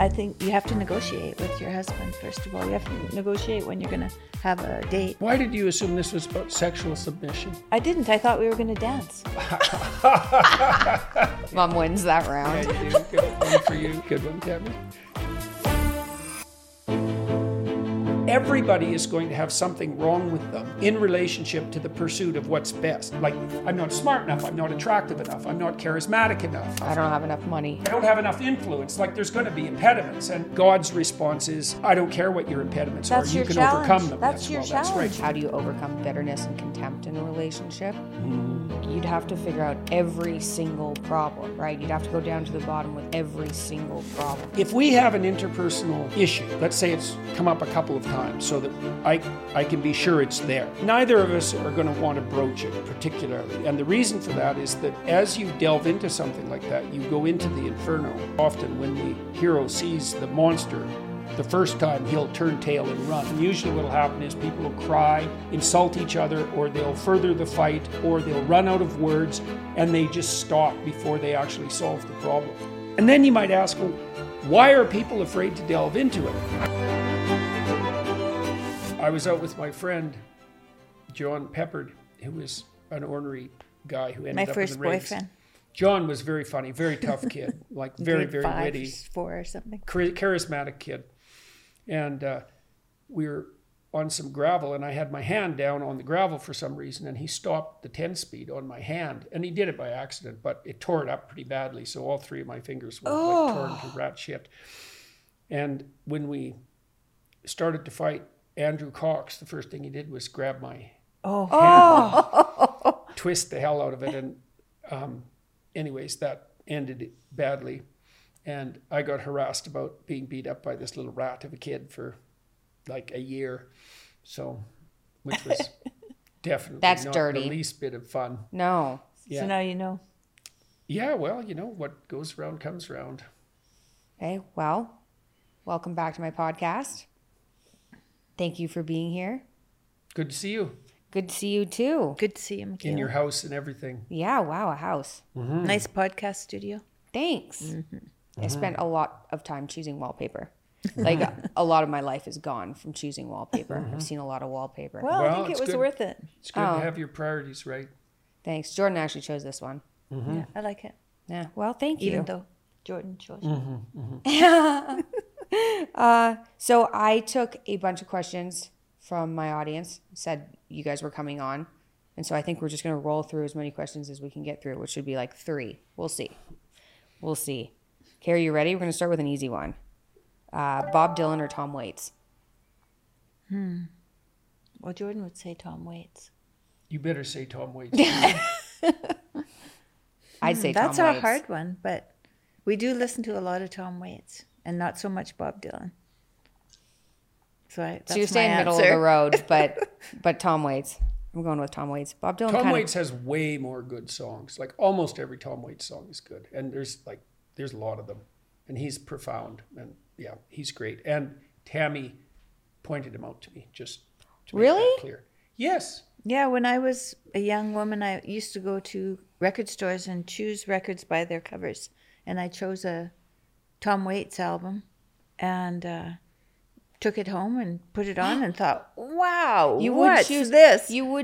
I think you have to negotiate with your husband, first of all. You have to negotiate when you're going to have a date. Why did you assume this was about sexual submission? I didn't. I thought we were going to dance. Mom wins that round. Yeah, you do. Good one for you. Good one, Tammy. Everybody is going to have something wrong with them in relationship to the pursuit of what's best. Like, I'm not smart enough, I'm not attractive enough, I'm not charismatic enough. I don't have enough money. I don't have enough influence. Like, there's going to be impediments. And God's response is, I don't care what your impediments are. You can overcome them. That's your challenge. That's right. How do you overcome bitterness and contempt in a relationship? You'd have to figure out every single problem, right? You'd have to go down to the bottom with every single problem. If we have an interpersonal issue, let's say it's come up a couple of times, so that I can be sure it's there. Neither of us are going to want to broach it particularly. And the reason for that is that as you delve into something like that, you go into the inferno. Often when the hero sees the monster, the first time he'll turn tail and run. And usually what'll happen is people will cry, insult each other, or they'll further the fight, or they'll run out of words, and they just stop before they actually solve the problem. And then you might ask, well, why are people afraid to delve into it? I was out with my friend, John Peppard, who was an ornery guy who ended up in the race. My first boyfriend. John was very funny, very tough kid, like very, very witty. 5'4" or something. Charismatic kid. And we were on some gravel, and I had my hand down on the gravel for some reason, and he stopped the 10-speed on my hand. And he did it by accident, but it tore it up pretty badly, so all three of my fingers were like torn to rat shit. And when we started to fight, Andrew Cox, the first thing he did was grab my hand, twist the hell out of it. And anyways, that ended badly. And I got harassed about being beat up by this little rat of a kid for like a year. So, which was definitely not the least bit of fun. No. Yeah. So now you know. Yeah, well, you know, what goes around comes around. Okay, well, welcome back to my podcast. Thank you for being here. Good to see you. Good to see you too. Good to see you, Michaela. In your house and everything. Yeah, wow, a house. Mm-hmm. Nice podcast studio. Thanks. Mm-hmm. I spent a lot of time choosing wallpaper. Like a lot of my life is gone from choosing wallpaper. Mm-hmm. I've seen a lot of wallpaper. Well I think it was good. Worth it. It's good to have your priorities right. Thanks. Jordan actually chose this one. Mm-hmm. Yeah, I like it. Yeah, well, thank you. Even though Jordan chose it. Mm-hmm. Mm-hmm. So I took a bunch of questions from my audience, said you guys were coming on. And so I think we're just going to roll through as many questions as we can get through, which should be like 3. We'll see. Carrie, you ready? We're going to start with an easy one. Bob Dylan or Tom Waits? Well, Jordan would say Tom Waits. You better say Tom Waits. I'd say Tom Waits. That's a hard one, but we do listen to a lot of Tom Waits. And not so much Bob Dylan. So you're staying middle of the road, but Tom Waits. I'm going with Tom Waits. Bob Dylan. Tom Waits has way more good songs. Like almost every Tom Waits song is good, and there's a lot of them, and he's profound, and yeah, he's great. And Tammy pointed him out to me just to make that clear. Yes. Yeah, when I was a young woman, I used to go to record stores and choose records by their covers, and I chose a Tom Waits album and took it home and put it on and thought, wow, you would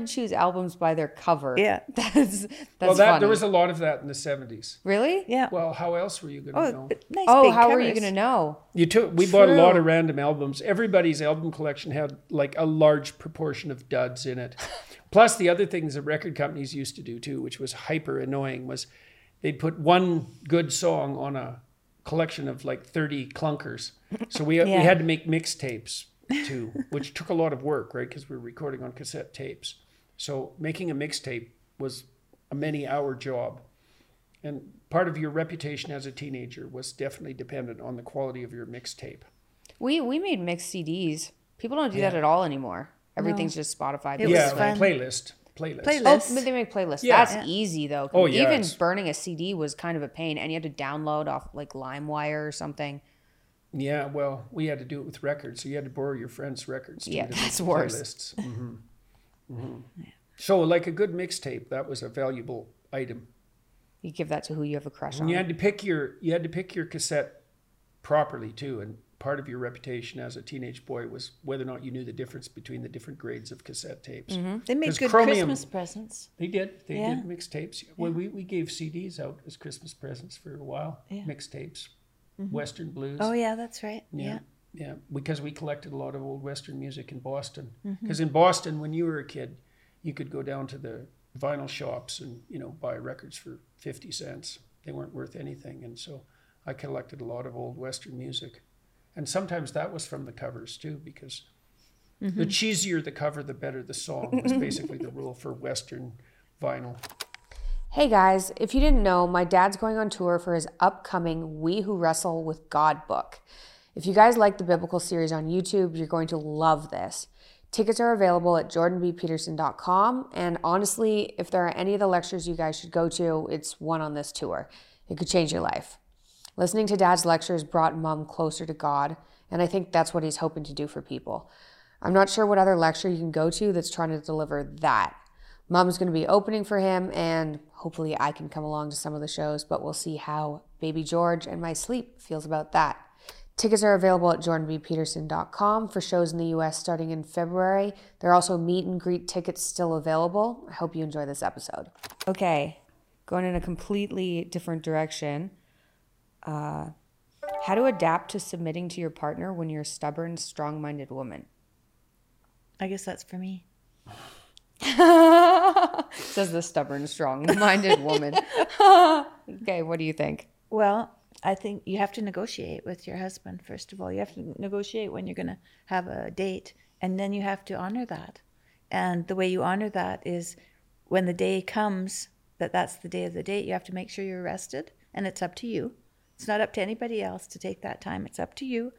choose albums by their cover. Yeah. That's funny. There was a lot of that in the 70s. Really? Yeah. Well, how else were you going to know? Nice big how covers. Were you going to know? We bought a lot of random albums. Everybody's album collection had like a large proportion of duds in it. Plus the other things that record companies used to do too, which was hyper annoying, was they'd put one good song on a collection of like 30 clunkers. So we had to make mixtapes too, which took a lot of work, right? Because we were recording on cassette tapes. So making a mixtape was a many-hour job. And part of your reputation as a teenager was definitely dependent on the quality of your mixtape. We made mixed CDs. People don't do that at all anymore. Everything's just Spotify. Playlists. But they make playlists. Yeah. That's easy though. Oh, yeah, even burning a CD was kind of a pain, and you had to download off like LimeWire or something. Yeah, well, we had to do it with records, so you had to borrow your friend's records. Yeah, that's worse. Mm-hmm. Mm-hmm. Yeah. So, like a good mixtape, that was a valuable item. You give that to who you have a crush on. You had to pick your cassette properly too. And part of your reputation as a teenage boy was whether or not you knew the difference between the different grades of cassette tapes. Mm-hmm. They made good Christmas presents. They did. They did mixtapes. Yeah. Well, we gave CDs out as Christmas presents for a while. Yeah. Mixtapes, Western blues. Oh yeah, that's right. Yeah. Yeah, because we collected a lot of old Western music in Boston. Because in Boston, when you were a kid, you could go down to the vinyl shops and, you know, buy records for 50 cents. They weren't worth anything. And so I collected a lot of old Western music. And sometimes that was from the covers too, because the cheesier the cover, the better the song was basically the rule for Western vinyl. Hey guys, if you didn't know, my dad's going on tour for his upcoming We Who Wrestle With God book. If you guys like the biblical series on YouTube, you're going to love this. Tickets are available at jordanbpeterson.com. And honestly, if there are any of the lectures you guys should go to, it's one on this tour. It could change your life. Listening to Dad's lectures brought Mom closer to God, and I think that's what he's hoping to do for people. I'm not sure what other lecture you can go to that's trying to deliver that. Mom's going to be opening for him, and hopefully I can come along to some of the shows, but we'll see how Baby George and my sleep feels about that. Tickets are available at jordanbpeterson.com for shows in the U.S. starting in February. There are also meet and greet tickets still available. I hope you enjoy this episode. Okay, going in a completely different direction. How to adapt to submitting to your partner when you're a stubborn, strong-minded woman. I guess that's for me. Says the stubborn, strong-minded woman. Okay, what do you think? Well, I think you have to negotiate with your husband, first of all. You have to negotiate when you're going to have a date, and then you have to honor that. And the way you honor that is when the day comes, that's the day of the date, you have to make sure you're rested, and it's up to you. It's not up to anybody else to take that time. It's up to you.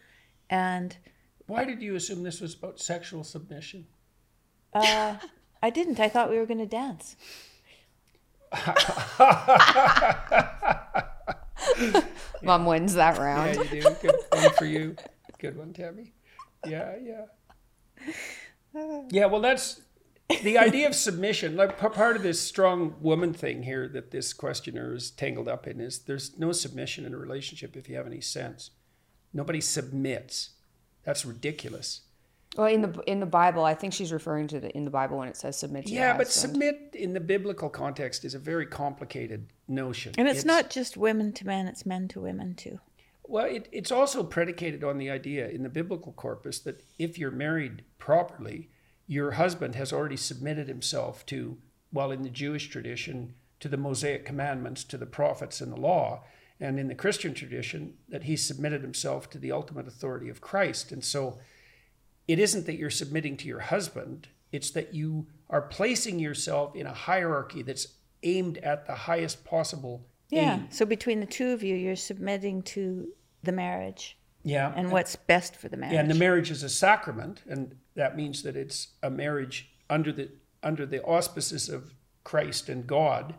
And why did you assume this was about sexual submission? I didn't. I thought we were going to dance. Yeah. Mom wins that round. Yeah, you do. Good one for you. Good one, Tammy. Yeah. Yeah, well, that's the idea of submission. Like, part of this strong woman thing here that this questioner is tangled up in is there's no submission in a relationship if you have any sense. Nobody submits. That's ridiculous. Well, in the Bible, I think she's referring to in the Bible when it says submit to your husband. Yeah, but submit in the biblical context is a very complicated notion. And it's not just women to men, it's men to women too. Well, it's also predicated on the idea in the biblical corpus that if you're married properly, your husband has already submitted himself to, well, in the Jewish tradition, to the Mosaic commandments, to the prophets and the law, and in the Christian tradition, that he submitted himself to the ultimate authority of Christ. And so it isn't that you're submitting to your husband, it's that you are placing yourself in a hierarchy that's aimed at the highest possible aim. So between the two of you, you're submitting to the marriage. Yeah. And what's best for the marriage. Yeah, and the marriage is a sacrament, and that means that it's a marriage under the auspices of Christ and God.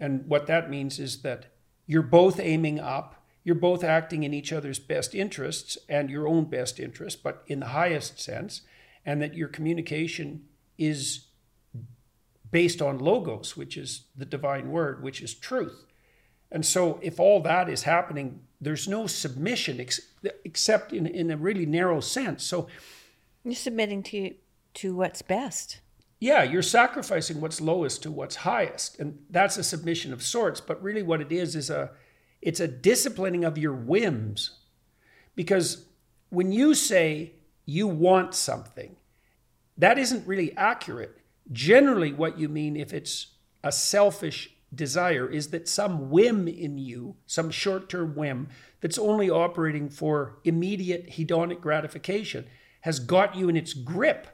And what that means is that you're both aiming up. You're both acting in each other's best interests and your own best interests, but in the highest sense, and that your communication is based on logos, which is the divine word, which is truth. And so if all that is happening, there's no submission except in a really narrow sense. So you're submitting to what's best. Yeah, you're sacrificing what's lowest to what's highest. And that's a submission of sorts, but really what it is it's a disciplining of your whims, because when you say you want something, that isn't really accurate. Generally, what you mean, if it's a selfish desire, is that some whim in you, some short-term whim that's only operating for immediate hedonic gratification, has got you in its grip.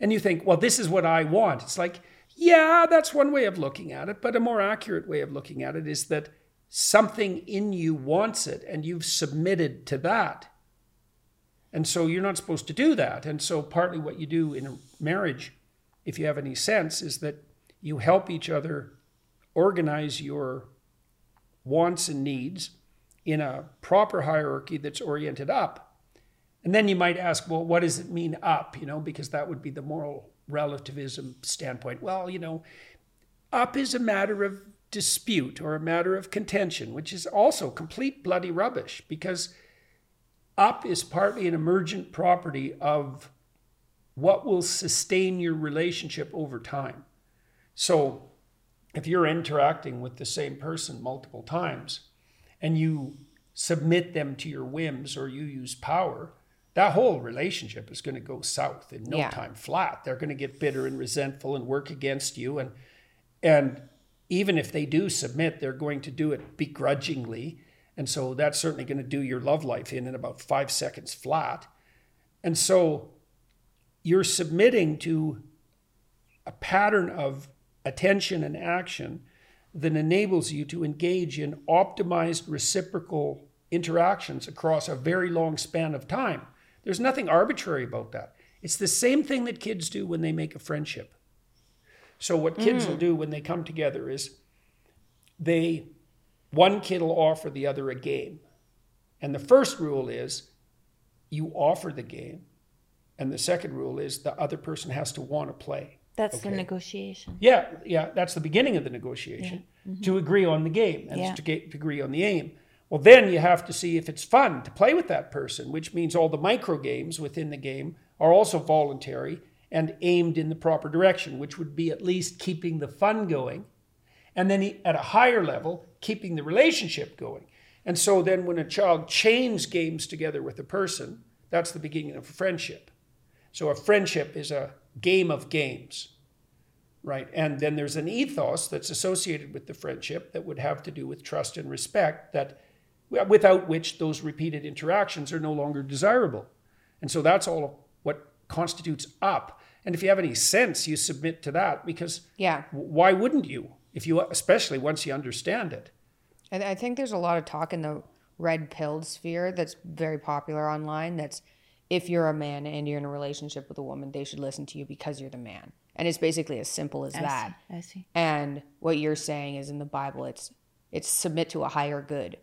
And you think, well, this is what I want. It's like, yeah, that's one way of looking at it, but a more accurate way of looking at it is that something in you wants it, and you've submitted to that. And so you're not supposed to do that. And so partly what you do in a marriage, if you have any sense, is that you help each other organize your wants and needs in a proper hierarchy that's oriented up. And then you might ask, well, what does it mean up? You know, because that would be the moral relativism standpoint. Well, you know, up is a matter of dispute or a matter of contention, which is also complete bloody rubbish, because Up is partly an emergent property of what will sustain your relationship over time. So if you're interacting with the same person multiple times and you submit them to your whims or you use power, that whole relationship is going to go south in no time flat. They're going to get bitter and resentful and work against you. And even if they do submit, they're going to do it begrudgingly. And so that's certainly going to do your love life in about 5 seconds flat. And so you're submitting to a pattern of attention and action that enables you to engage in optimized reciprocal interactions across a very long span of time. There's nothing arbitrary about that. It's the same thing that kids do when they make a friendship. So what kids will do when they come together is one kid will offer the other a game. And the first rule is you offer the game. And the second rule is the other person has to want to play. That's the negotiation. Yeah, that's the beginning of the negotiation, to agree on the game and to agree on the aim. Well, then you have to see if it's fun to play with that person, which means all the micro games within the game are also voluntary and aimed in the proper direction, which would be at least keeping the fun going. And then at a higher level, keeping the relationship going. And so then when a child chains games together with a person, that's the beginning of a friendship. So a friendship is a game of games, right? And then there's an ethos that's associated with the friendship that would have to do with trust and respect, that without which those repeated interactions are no longer desirable. And so that's all what constitutes up. And if you have any sense, you submit to that, because why wouldn't you? If you, especially once you understand it. I think there's a lot of talk in the red pilled sphere that's very popular online. That's if you're a man and you're in a relationship with a woman, they should listen to you because you're the man. And it's basically as simple as that. I see. And what you're saying is in the Bible, it's submit to a higher good.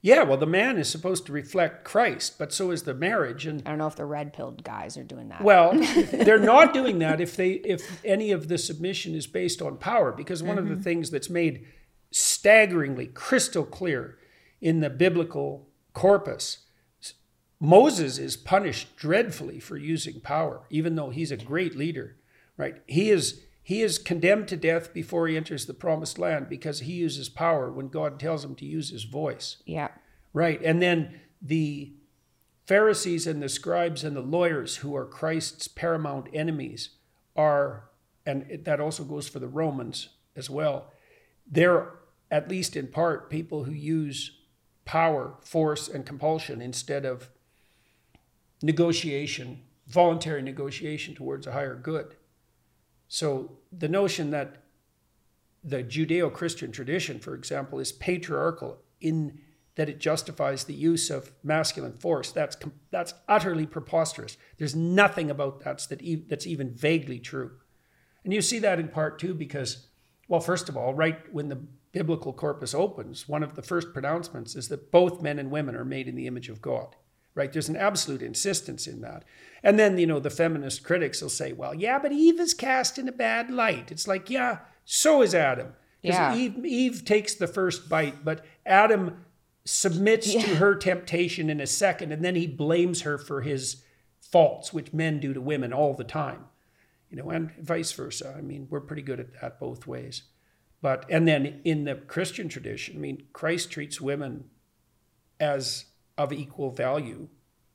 Yeah, well, the man is supposed to reflect Christ, but so is the marriage. And I don't know if the red-pilled guys are doing that. Well, they're not doing that if any of the submission is based on power, because one of the things that's made staggeringly crystal clear in the biblical corpus, Moses is punished dreadfully for using power, even though he's a great leader, right? He is condemned to death before he enters the promised land because he uses power when God tells him to use his voice. Yeah. Right. And then the Pharisees and the scribes and the lawyers, who are Christ's paramount enemies, and that also goes for the Romans as well, they're, at least in part, people who use power, force, and compulsion instead of negotiation, voluntary negotiation towards a higher good. So the notion that the Judeo-Christian tradition, for example, is patriarchal in that it justifies the use of masculine force, that's utterly preposterous. There's nothing about that's even vaguely true. And you see that in part too because, well, first of all, right when the biblical corpus opens, one of the first pronouncements is that both men and women are made in the image of God. Right? There's an absolute insistence in that. And then, the feminist critics will say, well, yeah, but Eve is cast in a bad light. It's like, yeah, so is Adam. Yeah. Eve takes the first bite, but Adam submits to her temptation in a second, and then he blames her for his faults, which men do to women all the time. And vice versa. I mean, we're pretty good at that both ways. And then in the Christian tradition, I mean, Christ treats women as of equal value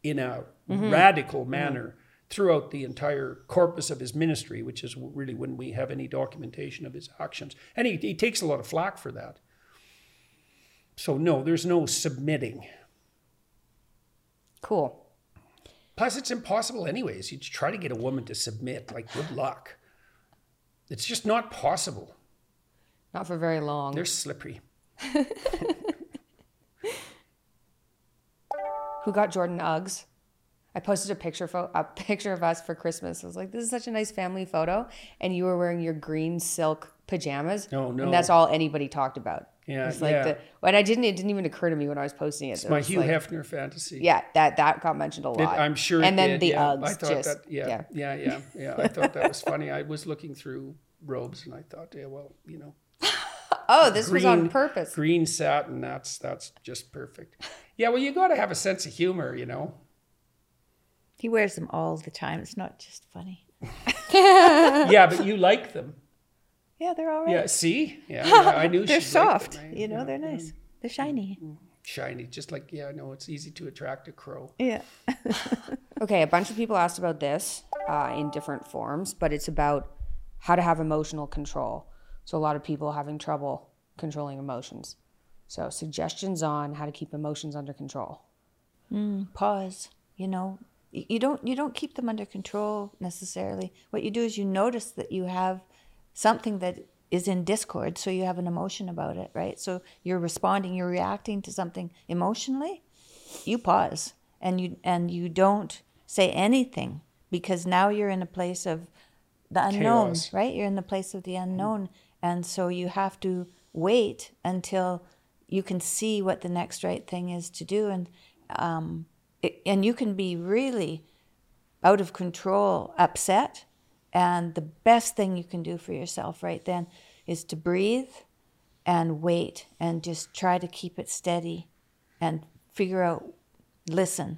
in a radical manner throughout the entire corpus of his ministry, which is really when we have any documentation of his actions. And he takes a lot of flack for that. So no, there's no submitting. Cool. Plus it's impossible anyways. You try to get a woman to submit, like, good luck. It's just not possible. Not for very long. They're slippery. Who got Jordan Uggs? I posted a picture of us for Christmas. I was like, this is such a nice family photo. And you were wearing your green silk pajamas. Oh, no. And that's all anybody talked about. Yeah, it's like and it didn't even occur to me when I was posting it. It's my Hugh Hefner fantasy. Yeah, that got mentioned a lot. I'm sure it did. And then the Uggs. I thought I thought that was funny. I was looking through robes and I thought, Oh, this was on purpose. Green satin, that's just perfect. Yeah, well, you got to have a sense of humor, you know. He wears them all the time. It's not just funny. Yeah, but you like them. Yeah, they're all right. Yeah, see? Yeah, I knew they're soft. Them, right? You know, yeah. They're nice. Mm. They're shiny. Mm. Shiny, just like, yeah, I know it's easy to attract a crow. Yeah. Okay, a bunch of people asked about this in different forms, but it's about how to have emotional control. So a lot of people having trouble controlling emotions. So suggestions on how to keep emotions under control. Pause. You know, you don't keep them under control necessarily. What you do is you notice that you have something that is in discord, so you have an emotion about it, right? So you're responding, you're reacting to something emotionally. You pause and you don't say anything, because now you're in a place of the unknown, chaos. Right? You're in the place of the unknown. And so you have to wait until you can see what the next right thing is to do. And and you can be really out of control, upset. And the best thing you can do for yourself right then is to breathe and wait and just try to keep it steady and figure out, listen.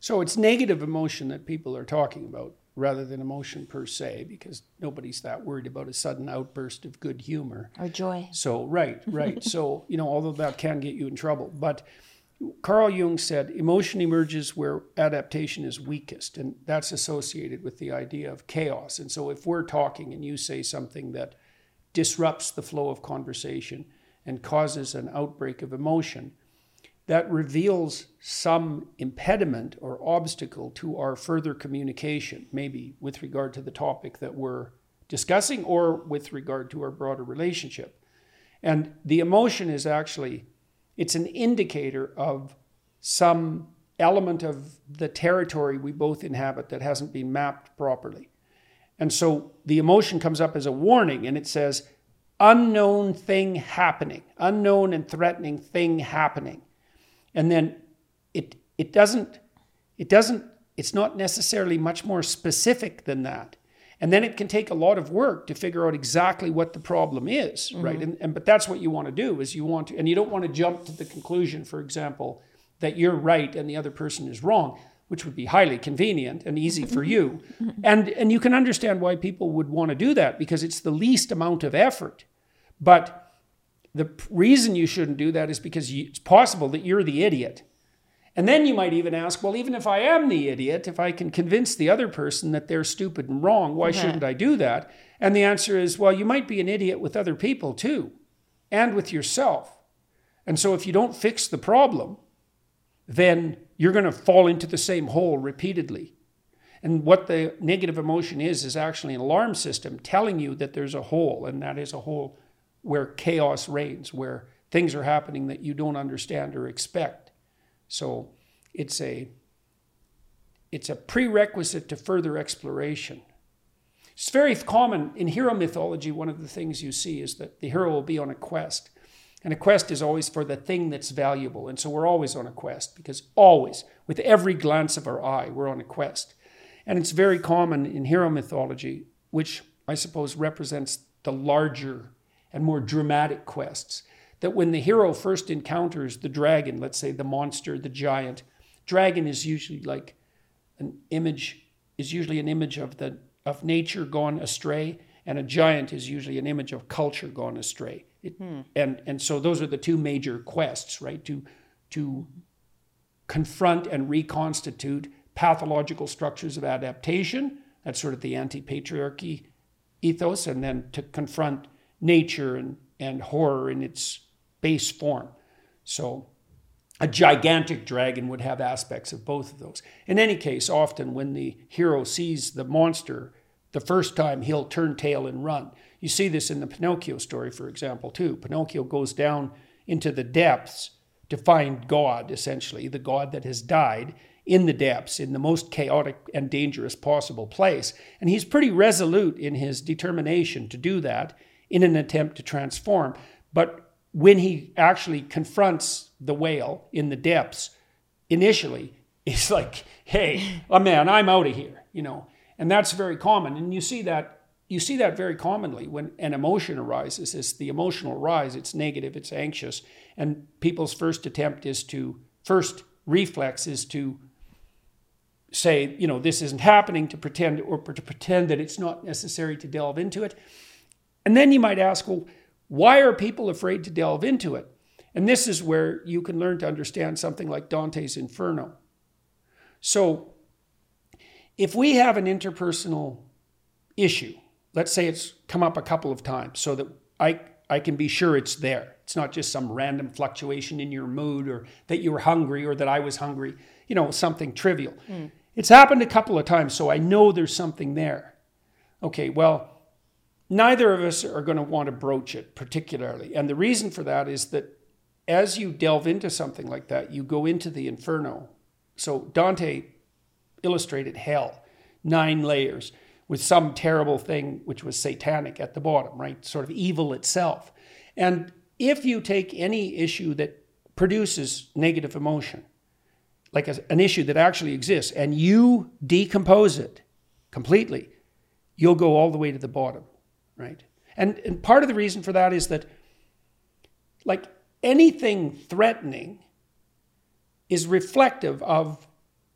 So it's negative emotion that people are talking about rather than emotion per se, because nobody's that worried about a sudden outburst of good humor. Or joy. So, right. So, you know, although that can get you in trouble. But Carl Jung said, emotion emerges where adaptation is weakest, and that's associated with the idea of chaos. And so if we're talking and you say something that disrupts the flow of conversation and causes an outbreak of emotion, that reveals some impediment or obstacle to our further communication, maybe with regard to the topic that we're discussing or with regard to our broader relationship. And the emotion is actually... it's an indicator of some element of the territory we both inhabit that hasn't been mapped properly. And so the emotion comes up as a warning, and it says, unknown thing happening, unknown and threatening thing happening. And then it's not necessarily much more specific than that. And then it can take a lot of work to figure out exactly what the problem is, right? But that's what you want to do, is you don't want to jump to the conclusion, for example, that you're right and the other person is wrong, which would be highly convenient and easy for you. And you can understand why people would want to do that, because it's the least amount of effort. But the reason you shouldn't do that is because it's possible that you're the idiot. And then you might even ask, well, even if I am the idiot, if I can convince the other person that they're stupid and wrong, why shouldn't I do that? And the answer is, well, you might be an idiot with other people too, and with yourself. And so if you don't fix the problem, then you're going to fall into the same hole repeatedly. And what the negative emotion is actually an alarm system telling you that there's a hole, and that is a hole where chaos reigns, where things are happening that you don't understand or expect. So it's a prerequisite to further exploration. It's very common in hero mythology. One of the things you see is that the hero will be on a quest. And a quest is always for the thing that's valuable. And so we're always on a quest, because always, with every glance of our eye, we're on a quest. And it's very common in hero mythology, which I suppose represents the larger and more dramatic quests, that when the hero first encounters the dragon, let's say the monster, the giant, dragon is usually like an image, of nature gone astray, and a giant is usually an image of culture gone astray. And so those are the two major quests, right? To confront and reconstitute pathological structures of adaptation, that's sort of the anti-patriarchy ethos, and then to confront nature and horror in its base form. So a gigantic dragon would have aspects of both of those. In any case, often when the hero sees the monster the first time, he'll turn tail and run. You see this in the Pinocchio story, for example, too. Pinocchio goes down into the depths to find God, essentially, the God that has died in the depths, in the most chaotic and dangerous possible place. And he's pretty resolute in his determination to do that in an attempt to transform. But when he actually confronts the whale in the depths, initially, it's like, hey, oh man, I'm out of here, you know. And that's very common. And you see that you see that very commonly when an emotion arises. It's the emotional rise. It's negative. It's anxious. And people's first reflex is to say, you know, this isn't happening, to pretend that it's not necessary to delve into it. And then you might ask, well, why are people afraid to delve into it? And this is where you can learn to understand something like Dante's Inferno. So if we have an interpersonal issue, let's say it's come up a couple of times so that I can be sure it's there. It's not just some random fluctuation in your mood or that you were hungry or that I was hungry, you know, something trivial. Mm. It's happened a couple of times, so I know there's something there. Okay, well, neither of us are going to want to broach it particularly. And the reason for that is that as you delve into something like that, you go into the inferno. So Dante illustrated hell, 9 layers, with some terrible thing which was satanic at the bottom, right? Sort of evil itself. And if you take any issue that produces negative emotion, like an issue that actually exists, and you decompose it completely, you'll go all the way to the bottom, right? And part of the reason for that is that, like, anything threatening is reflective of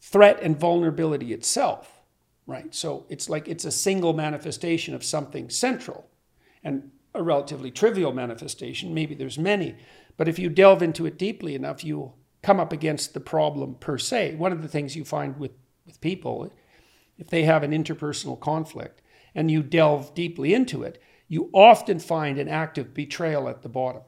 threat and vulnerability itself, right? So it's like it's a single manifestation of something central and a relatively trivial manifestation. Maybe there's many, but if you delve into it deeply enough, you'll come up against the problem per se. One of the things you find with people, if they have an interpersonal conflict and you delve deeply into it, you often find an act of betrayal at the bottom.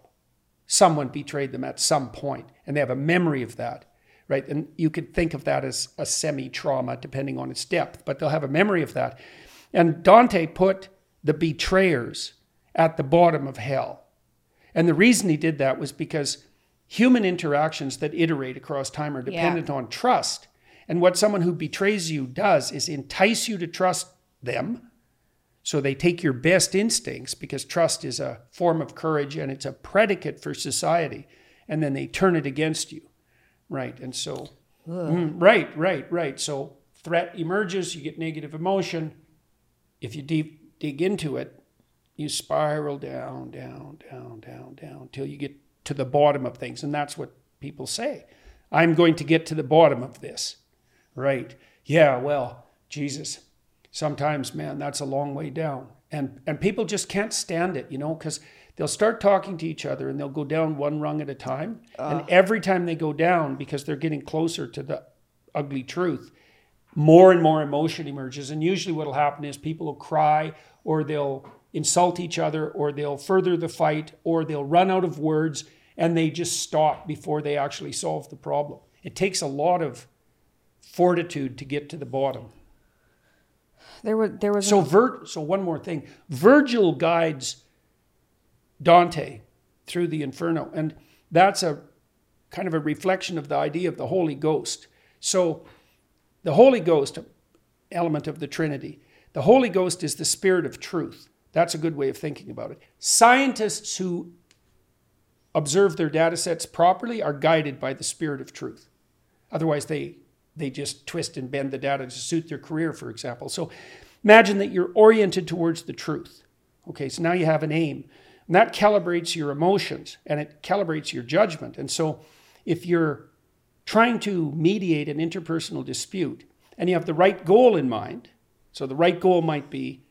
Someone betrayed them at some point, and they have a memory of that, right? And you could think of that as a semi-trauma, depending on its depth, but they'll have a memory of that. And Dante put the betrayers at the bottom of hell. And the reason he did that was because human interactions that iterate across time are dependent on trust. And what someone who betrays you does is entice you to trust them. So they take your best instincts, because trust is a form of courage and it's a predicate for society. And then they turn it against you, right? And so, right. So threat emerges, you get negative emotion. If you dig into it, you spiral down till you get to the bottom of things. And that's what people say. I'm going to get to the bottom of this, right? Yeah, well, Jesus, sometimes, man, that's a long way down. And people just can't stand it, you know, because they'll start talking to each other and they'll go down one rung at a time. And every time they go down, because they're getting closer to the ugly truth, more and more emotion emerges. And usually what'll happen is people will cry, or they'll insult each other, or they'll further the fight, or they'll run out of words. And they just stop before they actually solve the problem. It takes a lot of fortitude to get to the bottom. So one more thing. Virgil guides Dante through the Inferno. And that's a kind of a reflection of the idea of the Holy Ghost. So the Holy Ghost, element of the Trinity, the Holy Ghost is the spirit of truth. That's a good way of thinking about it. Scientists who observe their data sets properly are guided by the spirit of truth. Otherwise, they just twist and bend the data to suit their career, for example. So imagine that you're oriented towards the truth. Okay, so now you have an aim. And that calibrates your emotions, and it calibrates your judgment. And so if you're trying to mediate an interpersonal dispute, and you have the right goal in mind, so the right goal might be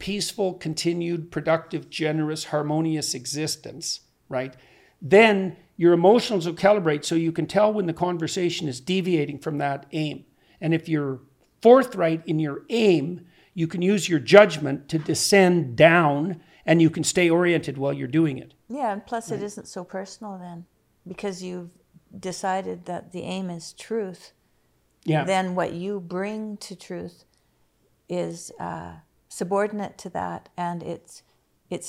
peaceful, continued, productive, generous, harmonious existence, right? Then your emotions will calibrate so you can tell when the conversation is deviating from that aim. And if you're forthright in your aim, you can use your judgment to descend down, and you can stay oriented while you're doing it. Yeah, and plus It isn't so personal then, because you've decided that the aim is truth. Yeah. Then what you bring to truth is subordinate to that, and it's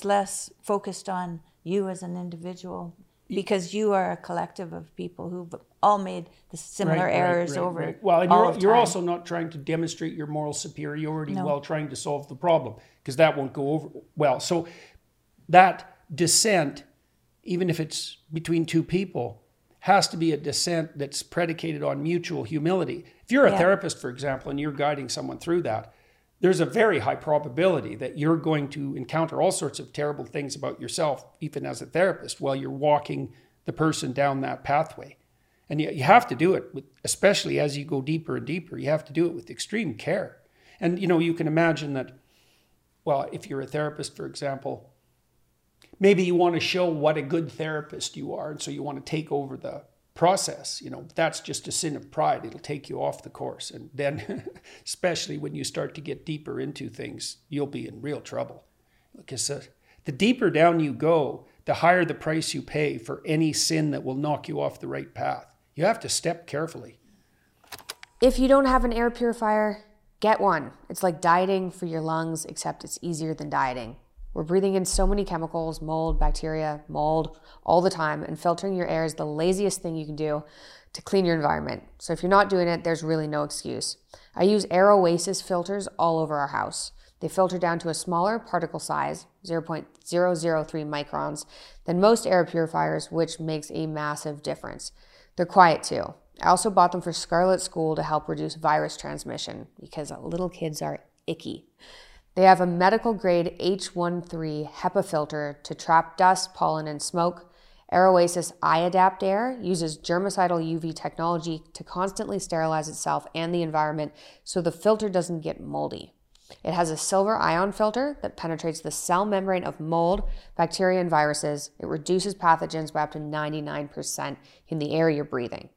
less focused on you as an individual, because you are a collective of people who've all made the similar errors over. Well, and you're also not trying to demonstrate your moral superiority while trying to solve the problem, because that won't go over well. So that dissent, even if it's between two people, has to be a dissent that's predicated on mutual humility. If you're a therapist, for example, and you're guiding someone through that, there's a very high probability that you're going to encounter all sorts of terrible things about yourself, even as a therapist, while you're walking the person down that pathway. And you have to do it, with, especially as you go deeper and deeper, you have to do it with extreme care. And, you know, you can imagine that, well, if you're a therapist, for example, maybe you want to show what a good therapist you are, and so you want to take over the process. You know, that's just a sin of pride. It'll take you off the course. And then, especially when you start to get deeper into things, you'll be in real trouble. Because the deeper down you go, the higher the price you pay for any sin that will knock you off the right path. You have to step carefully. If you don't have an air purifier, get one. It's like dieting for your lungs, except it's easier than dieting. We're breathing in so many chemicals, mold, bacteria, mold, all the time, and filtering your air is the laziest thing you can do to clean your environment. So if you're not doing it, there's really no excuse. I use Air Oasis filters all over our house. They filter down to a smaller particle size, 0.003 microns, than most air purifiers, which makes a massive difference. They're quiet too. I also bought them for Scarlet School to help reduce virus transmission, because little kids are icky. They have a medical-grade H13 HEPA filter to trap dust, pollen, and smoke. Air Oasis iAdaptAir uses germicidal UV technology to constantly sterilize itself and the environment so the filter doesn't get moldy. It has a silver ion filter that penetrates the cell membrane of mold, bacteria, and viruses. It reduces pathogens by up to 99% in the air you're breathing.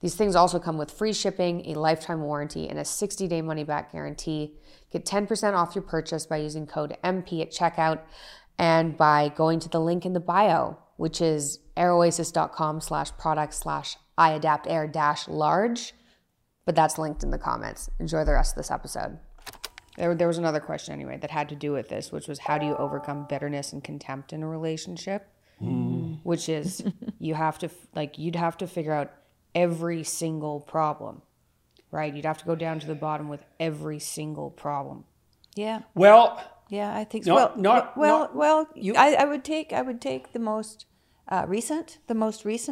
These things also come with free shipping, a lifetime warranty, and a 60-day money-back guarantee. Get 10% off your purchase by using code MP at checkout and by going to the link in the bio, which is airoasis.com/product/iadaptair-large, but that's linked in the comments. Enjoy the rest of this episode. There was another question anyway that had to do with this, which was how do you overcome bitterness and contempt in a relationship? Mm. Which is you have to, like, you'd have to figure out every single problem, right? You'd have to go down to the bottom with every single problem. Yeah. Well. Yeah, I think so. I would take the most recent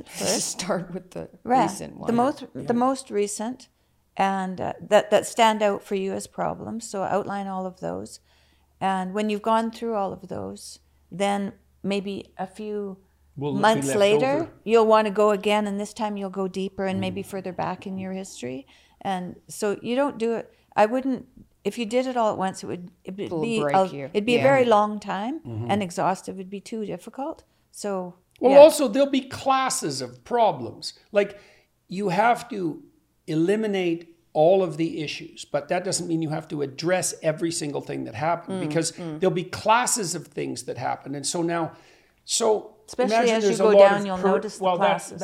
first. Start with the recent one. The most recent, and that stand out for you as problems. So outline all of those, and when you've gone through all of those, then maybe a few. Months later, you'll want to go again, and this time you'll go deeper and maybe further back in your history. And so you don't do it. I wouldn't. If you did it all at once, it'd be a very long time and exhaustive. It'd be too difficult. So also there'll be classes of problems. Like you have to eliminate all of the issues, but that doesn't mean you have to address every single thing that happened because there'll be classes of things that happen. And so now, especially as you go down, you'll notice the classes.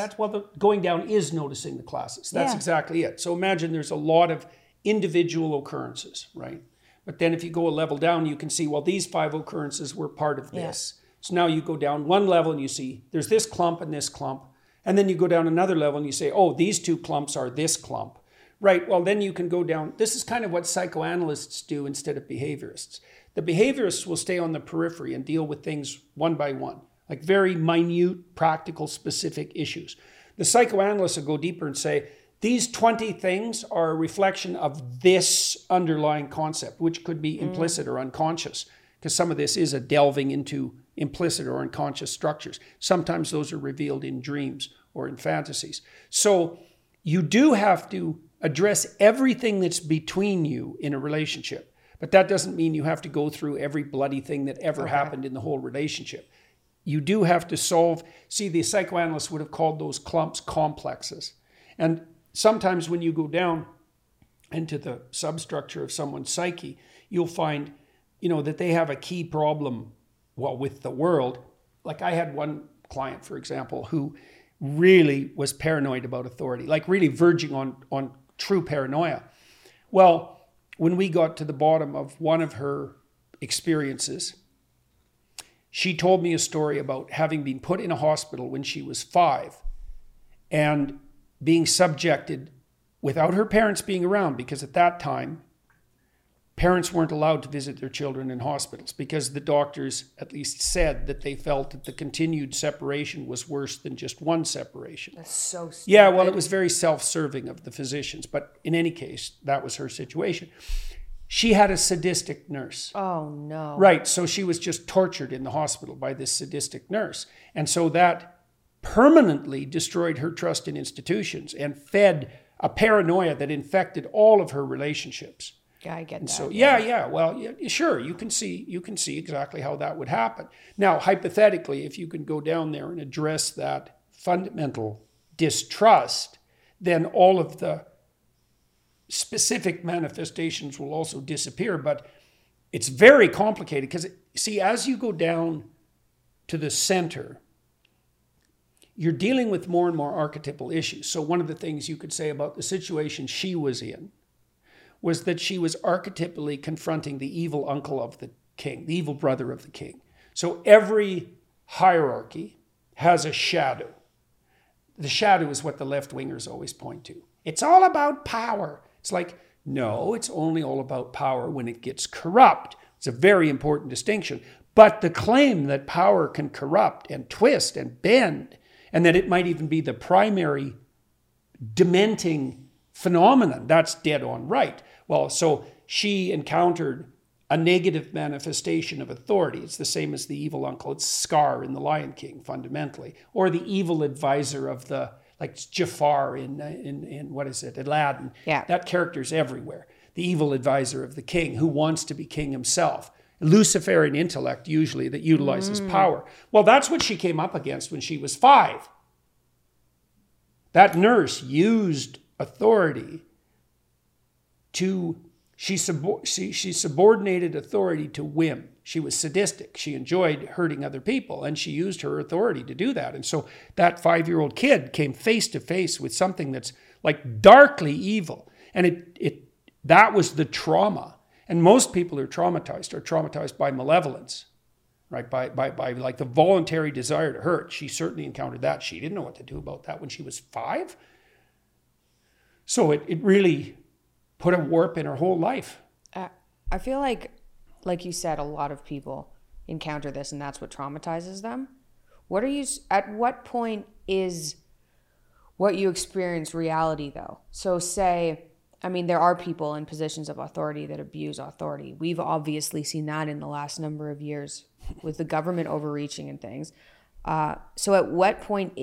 Going down is noticing the classes. That's exactly it. So imagine there's a lot of individual occurrences, right? But then if you go a level down, you can see, well, these 5 occurrences were part of this. Yeah. So now you go down one level and you see there's this clump and this clump. And then you go down another level and you say, oh, these 2 clumps are this clump. Right, well, then you can go down. This is kind of what psychoanalysts do instead of behaviorists. The behaviorists will stay on the periphery and deal with things one by one. Like very minute, practical, specific issues. The psychoanalysts will go deeper and say, these 20 things are a reflection of this underlying concept, which could be implicit or unconscious, because some of this is a delving into implicit or unconscious structures. Sometimes those are revealed in dreams or in fantasies. So you do have to address everything that's between you in a relationship, but that doesn't mean you have to go through every bloody thing that ever happened in the whole relationship. You do have to solve. See, the psychoanalysts would have called those clumps complexes. And sometimes when you go down into the substructure of someone's psyche, you'll find, you know, that they have a key problem, well, with the world. Like I had one client, for example, who really was paranoid about authority, like really verging on true paranoia. Well, when we got to the bottom of one of her experiences, she told me a story about having been put in a hospital when she was 5 and being subjected without her parents being around, because at that time, parents weren't allowed to visit their children in hospitals because the doctors at least said that they felt that the continued separation was worse than just one separation. That's so stupid. Yeah, well, it was very self-serving of the physicians, but in any case, that was her situation. She had a sadistic nurse. Oh, no. Right. So she was just tortured in the hospital by this sadistic nurse. And so that permanently destroyed her trust in institutions and fed a paranoia that infected all of her relationships. Yeah, I get that. So, yeah. Well, yeah, sure. You can see exactly how that would happen. Now, hypothetically, if you can go down there and address that fundamental distrust, then all of the specific manifestations will also disappear. But it's very complicated because, see, as you go down to the center, you're dealing with more and more archetypal issues. So one of the things you could say about the situation she was in was that she was archetypally confronting the evil uncle of the king, the evil brother of the king. So every hierarchy has a shadow. The shadow is what the left-wingers always point to. It's all about power. It's like, no, it's only all about power when it gets corrupt. It's a very important distinction. But the claim that power can corrupt and twist and bend, and that it might even be the primary dementing phenomenon, that's dead on right. Well, so she encountered a negative manifestation of authority. It's the same as the evil uncle. It's Scar in The Lion King, fundamentally. Or the evil advisor of the, like Jafar in what is it, Aladdin. Yeah. That character's everywhere. The evil advisor of the king who wants to be king himself. Luciferian intellect, usually, that utilizes power. Well, that's what she came up against when she was 5. That nurse used authority to... She subordinated authority to whim. She was sadistic. She enjoyed hurting other people, and she used her authority to do that. And so that 5-year-old kid came face to face with something that's like darkly evil. And that was the trauma. And most people who are traumatized by malevolence, right? By like the voluntary desire to hurt. She certainly encountered that. She didn't know what to do about that when she was 5. So it really put a warp in her whole life. I feel like you said, a lot of people encounter this, and that's what traumatizes them. At what point is what you experience reality, though? So there are people in positions of authority that abuse authority. We've obviously seen that in the last number of years with the government overreaching and things. So at what point do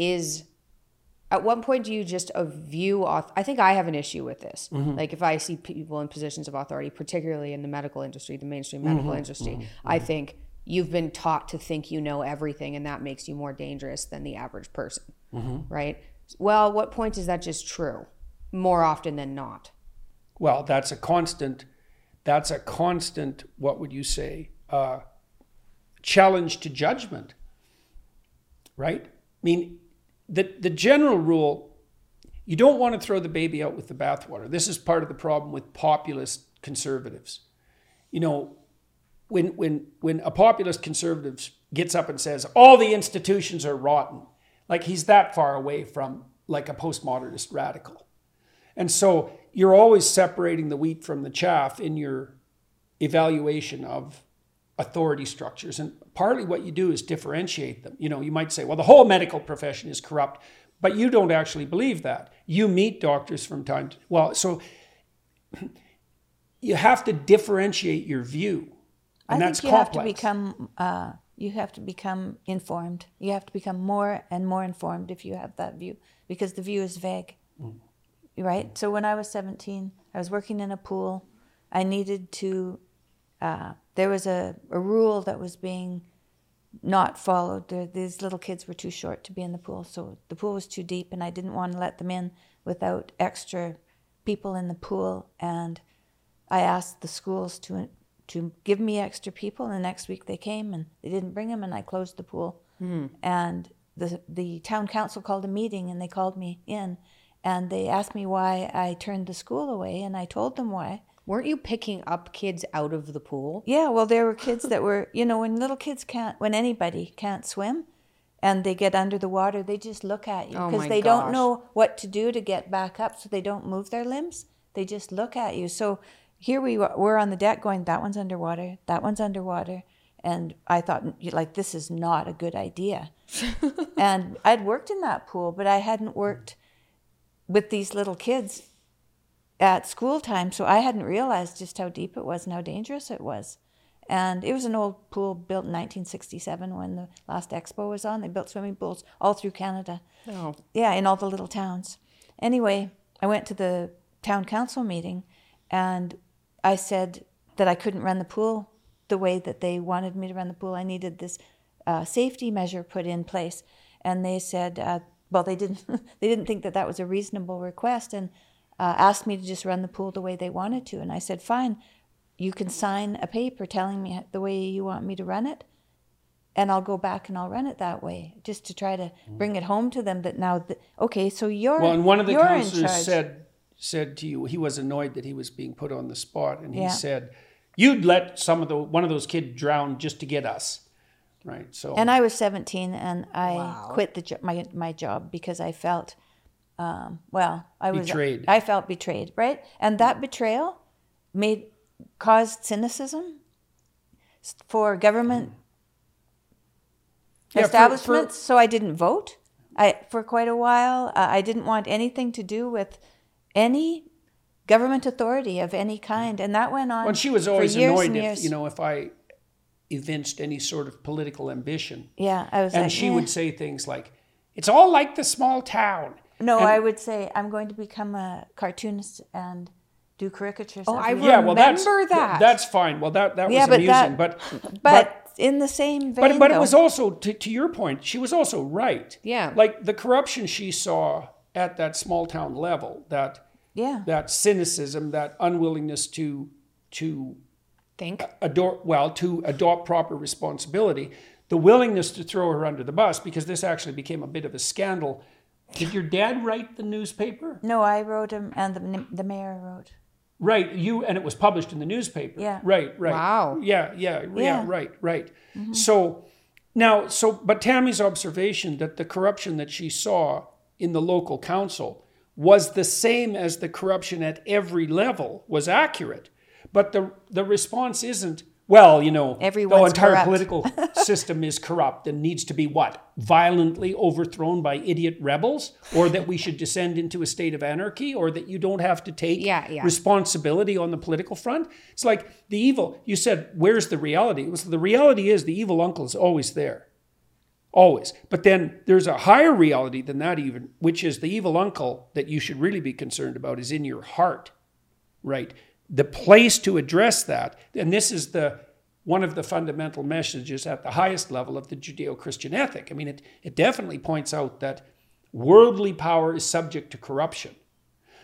you just view... I think I have an issue with this. Mm-hmm. Like if I see people in positions of authority, particularly in the medical industry, the mainstream medical industry, I think you've been taught to think you know everything, and that makes you more dangerous than the average person, right? Well, what point is that just true more often than not? Well, that's a constant, what would you say, challenge to judgment, right? I mean... The general rule, you don't want to throw the baby out with the bathwater. This is part of the problem with populist conservatives. You know, when a populist conservative gets up and says, all the institutions are rotten, like he's that far away from like a postmodernist radical. And so you're always separating the wheat from the chaff in your evaluation of authority structures, and partly what you do is differentiate them. You know, you might say, well, the whole medical profession is corrupt, but you don't actually believe that. You meet doctors from time to... Well, so you have to differentiate your view, and that's complex. You have to become informed. You have to become more and more informed if you have that view, because the view is vague, right? So when I was 17, I was working in a pool. I needed to... there was a rule that was being not followed. These little kids were too short to be in the pool, so the pool was too deep, and I didn't want to let them in without extra people in the pool. And I asked the schools to give me extra people, and the next week they came, and they didn't bring them, and I closed the pool. And the town council called a meeting, and they called me in, and they asked me why I turned the school away, and I told them why. Weren't you picking up kids out of the pool? Yeah, well, there were kids that were, when little kids when anybody can't swim and they get under the water, they just look at you because they don't know what to do to get back up, so they don't move their limbs. They just look at you. So here we were on the deck going, that one's underwater, that one's underwater. And I thought, like, this is not a good idea. And I'd worked in that pool, but I hadn't worked with these little kids at school time, so I hadn't realized just how deep it was and how dangerous it was. And it was an old pool built in 1967 when the last expo was on. They built swimming pools all through Canada. Oh. Yeah, in all the little towns. Anyway, I went to the town council meeting, and I said that I couldn't run the pool the way that they wanted me to run the pool. I needed this safety measure put in place. And they said, well, they didn't they didn't think that that was a reasonable request, and asked me to just run the pool the way they wanted to. And I said, fine. You can sign a paper telling me the way you want me to run it, and I'll go back and I'll run it that way, just to try to bring it home to them that now, okay, so you're in charge. Well, and one of the counselors said to you, he was annoyed that he was being put on the spot, and he said, you'd let one of those kids drown just to get us, right? So. And I was 17, and I quit my job because I felt, betrayed. I felt betrayed, right? And that betrayal caused cynicism for government establishments, so I didn't vote for quite a while. I didn't want anything to do with any government authority of any kind, and that went on. Well, she was always annoyed if I evinced any sort of political ambition. Yeah, I was. And she would say things like, "It's all like the small town." No, I would say, "I'm going to become a cartoonist and." Do caricatures. Oh, remember that. That's fine. Well, that was amusing. But in the same vein, But it was also, to your point, she was also right. Yeah. Like the corruption she saw at that small town level, that cynicism, that unwillingness to think, to adopt proper responsibility, the willingness to throw her under the bus, because this actually became a bit of a scandal. Did your dad write the newspaper? No, I wrote him, and the mayor wrote. Right, and it was published in the newspaper. Yeah. Right. Wow. Yeah. Right. Mm-hmm. So, but Tammy's observation that the corruption that she saw in the local council was the same as the corruption at every level was accurate, but the response isn't, the entire political system is corrupt and needs to be violently overthrown by idiot rebels, or that we should descend into a state of anarchy, or that you don't have to take responsibility on the political front. It's like the evil, you said, where's the reality? It was, the reality is the evil uncle is always there. Always. But then there's a higher reality than that even, which is the evil uncle that you should really be concerned about is in your heart, right? The place to address that, and this is one of the fundamental messages at the highest level of the Judeo-Christian ethic. I mean, it definitely points out that worldly power is subject to corruption.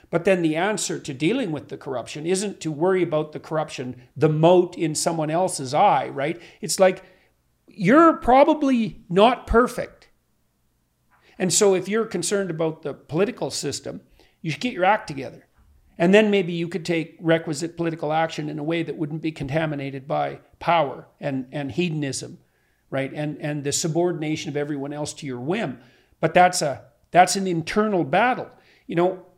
But then the answer to dealing with the corruption isn't to worry about the corruption, the mote in someone else's eye, right? It's like, you're probably not perfect. And so if you're concerned about the political system, you should get your act together. And then maybe you could take requisite political action in a way that wouldn't be contaminated by power and hedonism, right? And the subordination of everyone else to your whim. But that's an internal battle.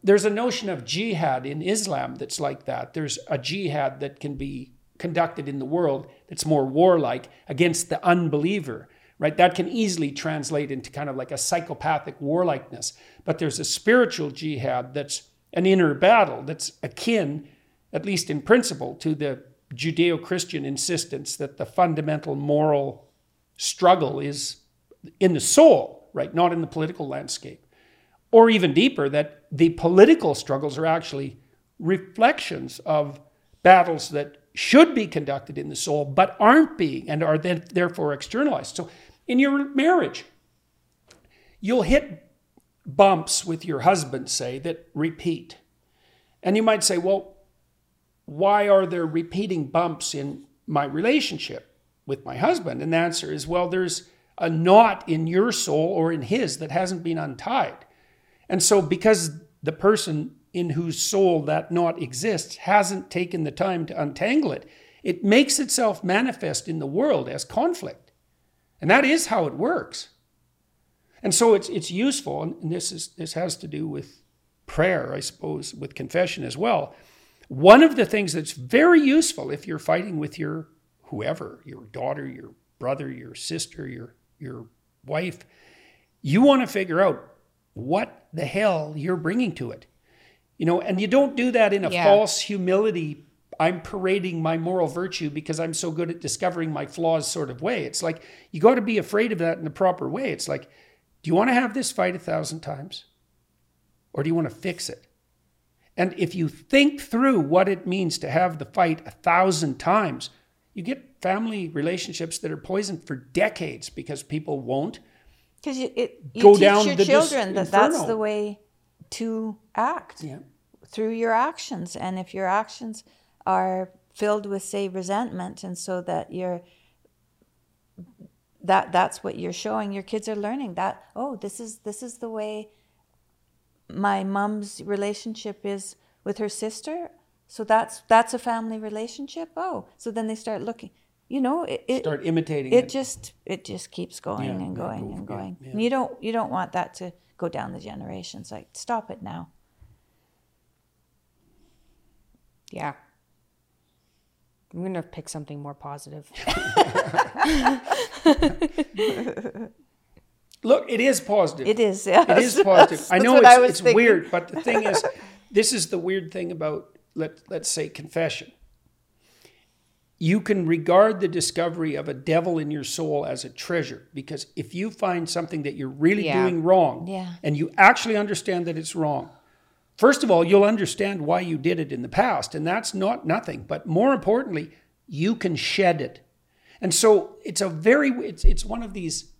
There's a notion of jihad in Islam that's like that. There's a jihad that can be conducted in the world that's more warlike against the unbeliever, right? That can easily translate into kind of like a psychopathic warlikeness. But there's a spiritual jihad that's an inner battle that's akin, at least in principle, to the Judeo-Christian insistence that the fundamental moral struggle is in the soul, right? Not in the political landscape. Or even deeper, that the political struggles are actually reflections of battles that should be conducted in the soul, but aren't being, and are then therefore externalized. So in your marriage, you'll hit bumps with your husband, say, that repeat. And you might say, well, why are there repeating bumps in my relationship with my husband? And the answer is, well, there's a knot in your soul or in his that hasn't been untied. And so because the person in whose soul that knot exists hasn't taken the time to untangle it, it makes itself manifest in the world as conflict. And that is how it works. And so it's useful, and this has to do with prayer, I suppose, with confession as well. One of the things that's very useful if you're fighting with your whoever, your daughter, your brother, your sister, your wife, you want to figure out what the hell you're bringing to it. You know, and you don't do that in a false humility, I'm parading my moral virtue because I'm so good at discovering my flaws sort of way. It's like, you got to be afraid of that in the proper way. It's like, do you want to have this fight 1,000 times? Or do you want to fix it? And if you think through what it means to have the fight 1,000 times, you get family relationships that are poisoned for decades because people won't. Because you go teach down your children that that's the way to act through your actions. And if your actions are filled with, say, resentment, and so that you're that's what you're showing, your kids are learning that, oh, this is the way my mom's relationship is with her sister, so that's a family relationship. Oh, so then they start looking. You know, start imitating it. It just keeps going and going and going. Yeah. And you don't want that to go down the generations. Like, stop it now. Yeah. I'm gonna pick something more positive. Look, it is positive. It is. Yes. It is positive. I know it's weird, but the thing is, this is the weird thing about let's say confession. You can regard the discovery of a devil in your soul as a treasure, because if you find something that you're really doing wrong and you actually understand that it's wrong, first of all, you'll understand why you did it in the past, and that's not nothing. But more importantly, you can shed it. And so it's one of these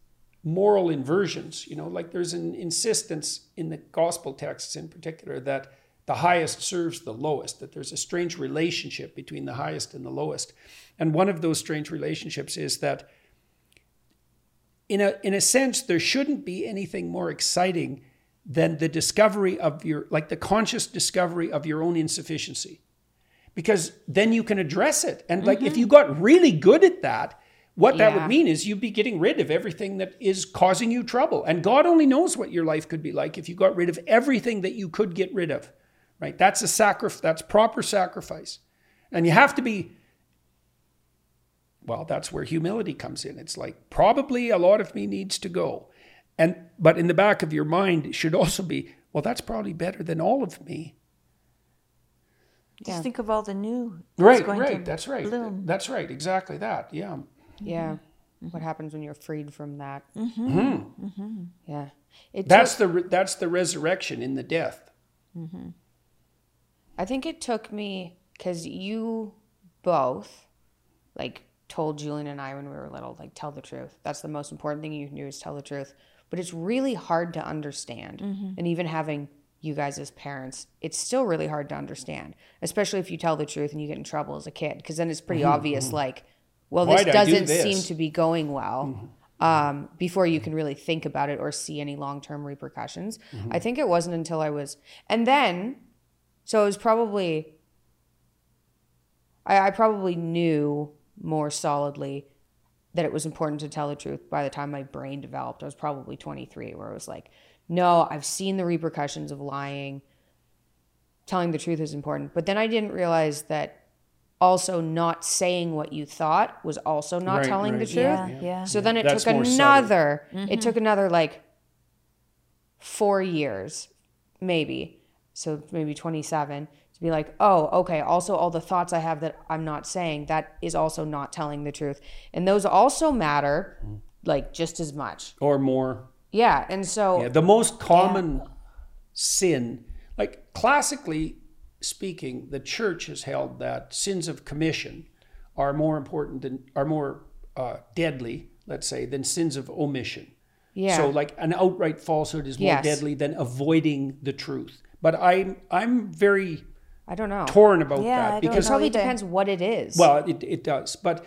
moral inversions, you know, like there's an insistence in the gospel texts in particular that the highest serves the lowest, that there's a strange relationship between the highest and the lowest. And one of those strange relationships is that, in a sense, there shouldn't be anything more exciting than the discovery of the conscious discovery of your own insufficiency. Because then you can address it. And if you got really good at that, what that would mean is you'd be getting rid of everything that is causing you trouble. And God only knows what your life could be like if you got rid of everything that you could get rid of. Right, that's a sacrifice. That's proper sacrifice, and you have to be. Well, that's where humility comes in. It's like, probably a lot of me needs to go, but in the back of your mind it should also be, well, that's probably better than all of me. Just think of all the new. Right. That's right. Bloom. That's right. Exactly that. Yeah. Yeah. Mm-hmm. What happens when you're freed from that? Mm-hmm. Mm-hmm. Mm-hmm. Yeah. That's the resurrection in the death. Mm-hmm. I think it took me, because you both, like, told Julian and I when we were little, like, tell the truth. That's the most important thing you can do is tell the truth. But it's really hard to understand. Mm-hmm. And even having you guys as parents, it's still really hard to understand, especially if you tell the truth and you get in trouble as a kid, because then it's pretty obvious, like, well, this doesn't seem to be going well. Mm-hmm. Before you can really think about it or see any long-term repercussions. Mm-hmm. I think it wasn't until I was... And then... So it was probably, I probably knew more solidly that it was important to tell the truth by the time my brain developed. I was probably 23, where it was like, no, I've seen the repercussions of lying. Telling the truth is important. But then I didn't realize that also not saying what you thought was also not telling the truth. Yeah. So then it took another like 4 years, maybe. So maybe 27, to be like, oh, okay, also all the thoughts I have that I'm not saying, that is also not telling the truth. And those also matter, like, just as much. Or more. Yeah, and so... Yeah, the most common sin, like, classically speaking, the church has held that sins of commission are more important than, are more deadly, let's say, than sins of omission. Yeah. So, like, an outright falsehood is more deadly than avoiding the truth. But I'm very torn about that, because it probably depends what it is. Well, it does. But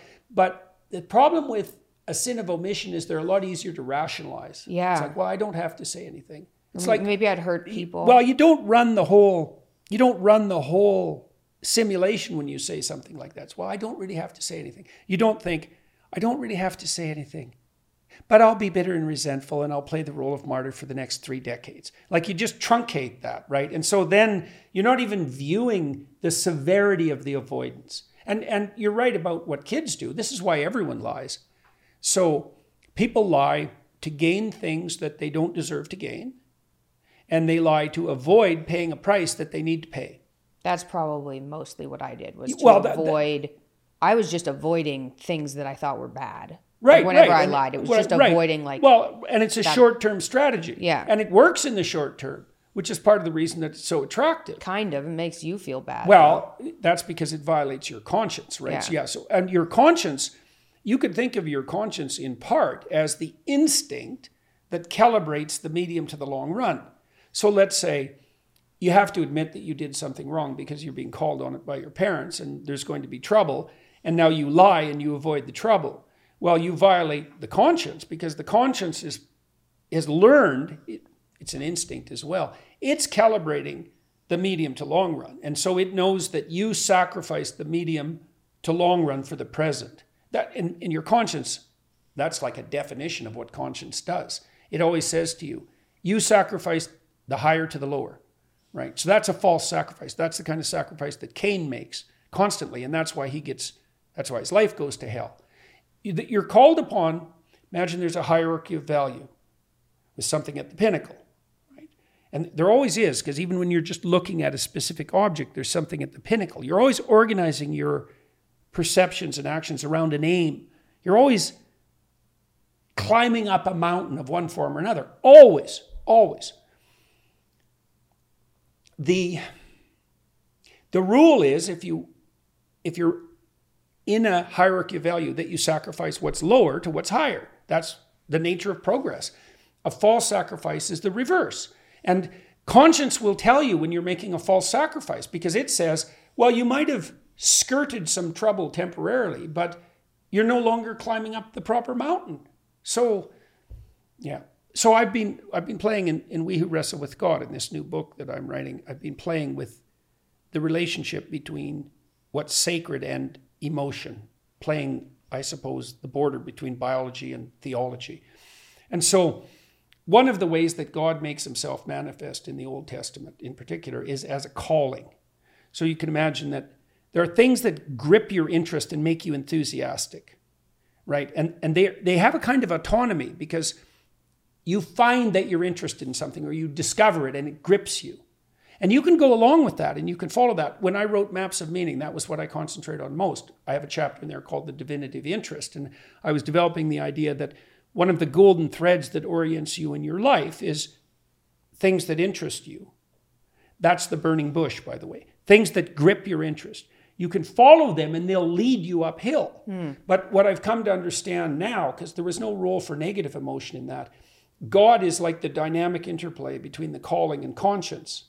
the problem with a sin of omission is they're a lot easier to rationalize. Yeah. It's like, well, I don't have to say anything. It's like, maybe I'd hurt people. Well, you don't run the whole simulation when you say something like that. It's, well, I don't really have to say anything. You don't think, I don't really have to say anything, but I'll be bitter and resentful, and I'll play the role of martyr for the next 3 decades. Like, you just truncate that, right? And so then you're not even viewing the severity of the avoidance. And you're right about what kids do. This is why everyone lies. So people lie to gain things that they don't deserve to gain. and they lie to avoid paying a price that they need to pay. That's probably mostly what I did, was to avoid. I was just avoiding things that I thought were bad. Right, like whenever I lied, it was just avoiding like... Well, and it's a short-term strategy. Yeah. And it works in the short term, which is part of the reason that it's so attractive. Kind of. It makes you feel bad. Well, that's because it violates your conscience, right? Yeah. So, and your conscience, you could think of your conscience in part as the instinct that calibrates the medium to the long run. So let's say you have to admit that you did something wrong because you're being called on it by your parents and there's going to be trouble. And now you lie and you avoid the trouble. Well, you violate the conscience because the conscience is learned, it's an instinct as well. It's calibrating the medium to long run. And so it knows that you sacrificed the medium to long run for the present. That in your conscience, that's like a definition of what conscience does. It always says to you, you sacrificed the higher to the lower, right? So that's a false sacrifice. That's the kind of sacrifice that Cain makes constantly. And that's why his life goes to hell. You're called upon, imagine there's a hierarchy of value with something at the pinnacle, right? And there always is, because even when you're just looking at a specific object, there's something at the pinnacle. You're always organizing your perceptions and actions around an aim. You're always climbing up a mountain of one form or another. Always, always. The rule is if you're in a hierarchy of value, that you sacrifice what's lower to what's higher. That's the nature of progress. A false sacrifice is the reverse. And conscience will tell you when you're making a false sacrifice, because it says, well, you might have skirted some trouble temporarily, but you're no longer climbing up the proper mountain. So, yeah. So I've been playing in We Who Wrestle With God, in this new book that I'm writing, I've been playing with the relationship between what's sacred and emotion, playing, I suppose, the border between biology and theology. And so one of the ways that God makes himself manifest in the Old Testament in particular is as a calling. So you can imagine that there are things that grip your interest and make you enthusiastic, right? And they have a kind of autonomy because you find that you're interested in something or you discover it and it grips you. And you can go along with that and you can follow that. When I wrote Maps of Meaning, that was what I concentrate on most. I have a chapter in there called The Divinitive Interest. And I was developing the idea that one of the golden threads that orients you in your life is things that interest you. That's the burning bush, by the way. Things that grip your interest. You can follow them and they'll lead you uphill. Mm. But what I've come to understand now, because there was no role for negative emotion in that, God is like the dynamic interplay between the calling and conscience.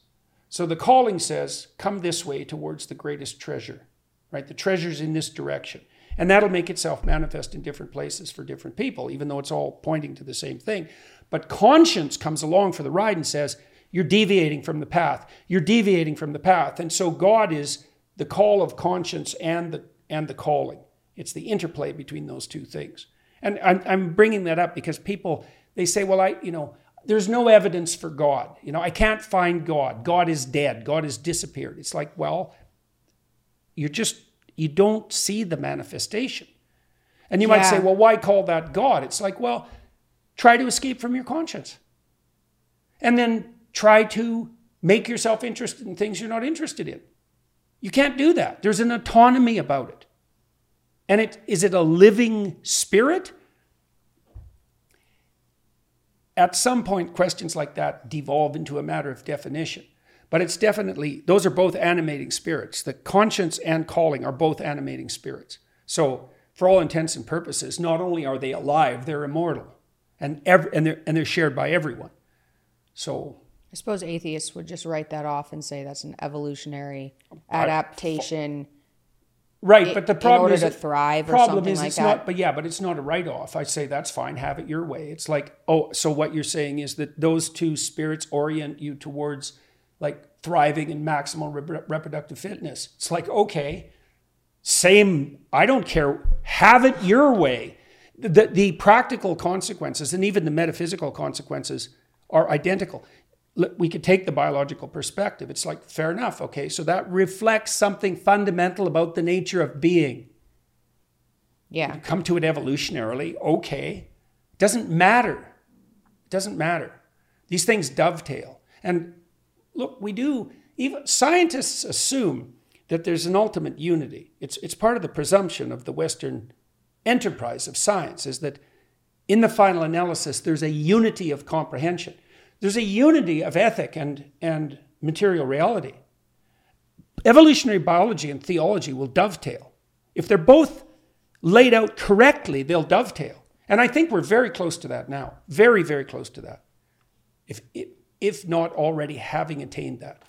So the calling says, come this way towards the greatest treasure, right? The treasure's in this direction. And that'll make itself manifest in different places for different people, even though it's all pointing to the same thing. But conscience comes along for the ride and says, you're deviating from the path. You're deviating from the path. And so God is the call of conscience and the calling. It's the interplay between those two things. And I'm bringing that up because people, they say, well, there's no evidence for God. I can't find God. God is dead. God has disappeared. It's like, well, you don't see the manifestation. And you might say, well, why call that God? It's like, well, try to escape from your conscience. And then try to make yourself interested in things you're not interested in. You can't do that. There's an autonomy about it. And is it a living spirit? At some point, questions like that devolve into a matter of definition. But it's definitely, those are both animating spirits. The conscience and calling are both animating spirits. So for all intents and purposes, not only are they alive, they're immortal. And they're shared by everyone. So I suppose atheists would just write that off and say that's an evolutionary adaptation. Right, but the problem is it's not a write-off. I say that's fine, have it your way. It's like, oh, so what you're saying is that those two spirits orient you towards like thriving and maximal reproductive fitness. It's like, okay, same, I don't care, have it your way. The practical consequences and even the metaphysical consequences are identical. We could take the biological perspective. It's like, fair enough, okay, so that reflects something fundamental about the nature of being. Yeah. You come to it evolutionarily, okay. It doesn't matter. These things dovetail. And look, we do, even scientists assume that there's an ultimate unity. It's part of the presumption of the Western enterprise of science, is that in the final analysis, there's a unity of comprehension. There's a unity of ethic and material reality. Evolutionary biology and theology will dovetail. If they're both laid out correctly, they'll dovetail. And I think we're very close to that now. Very, very close to that. If not already having attained that.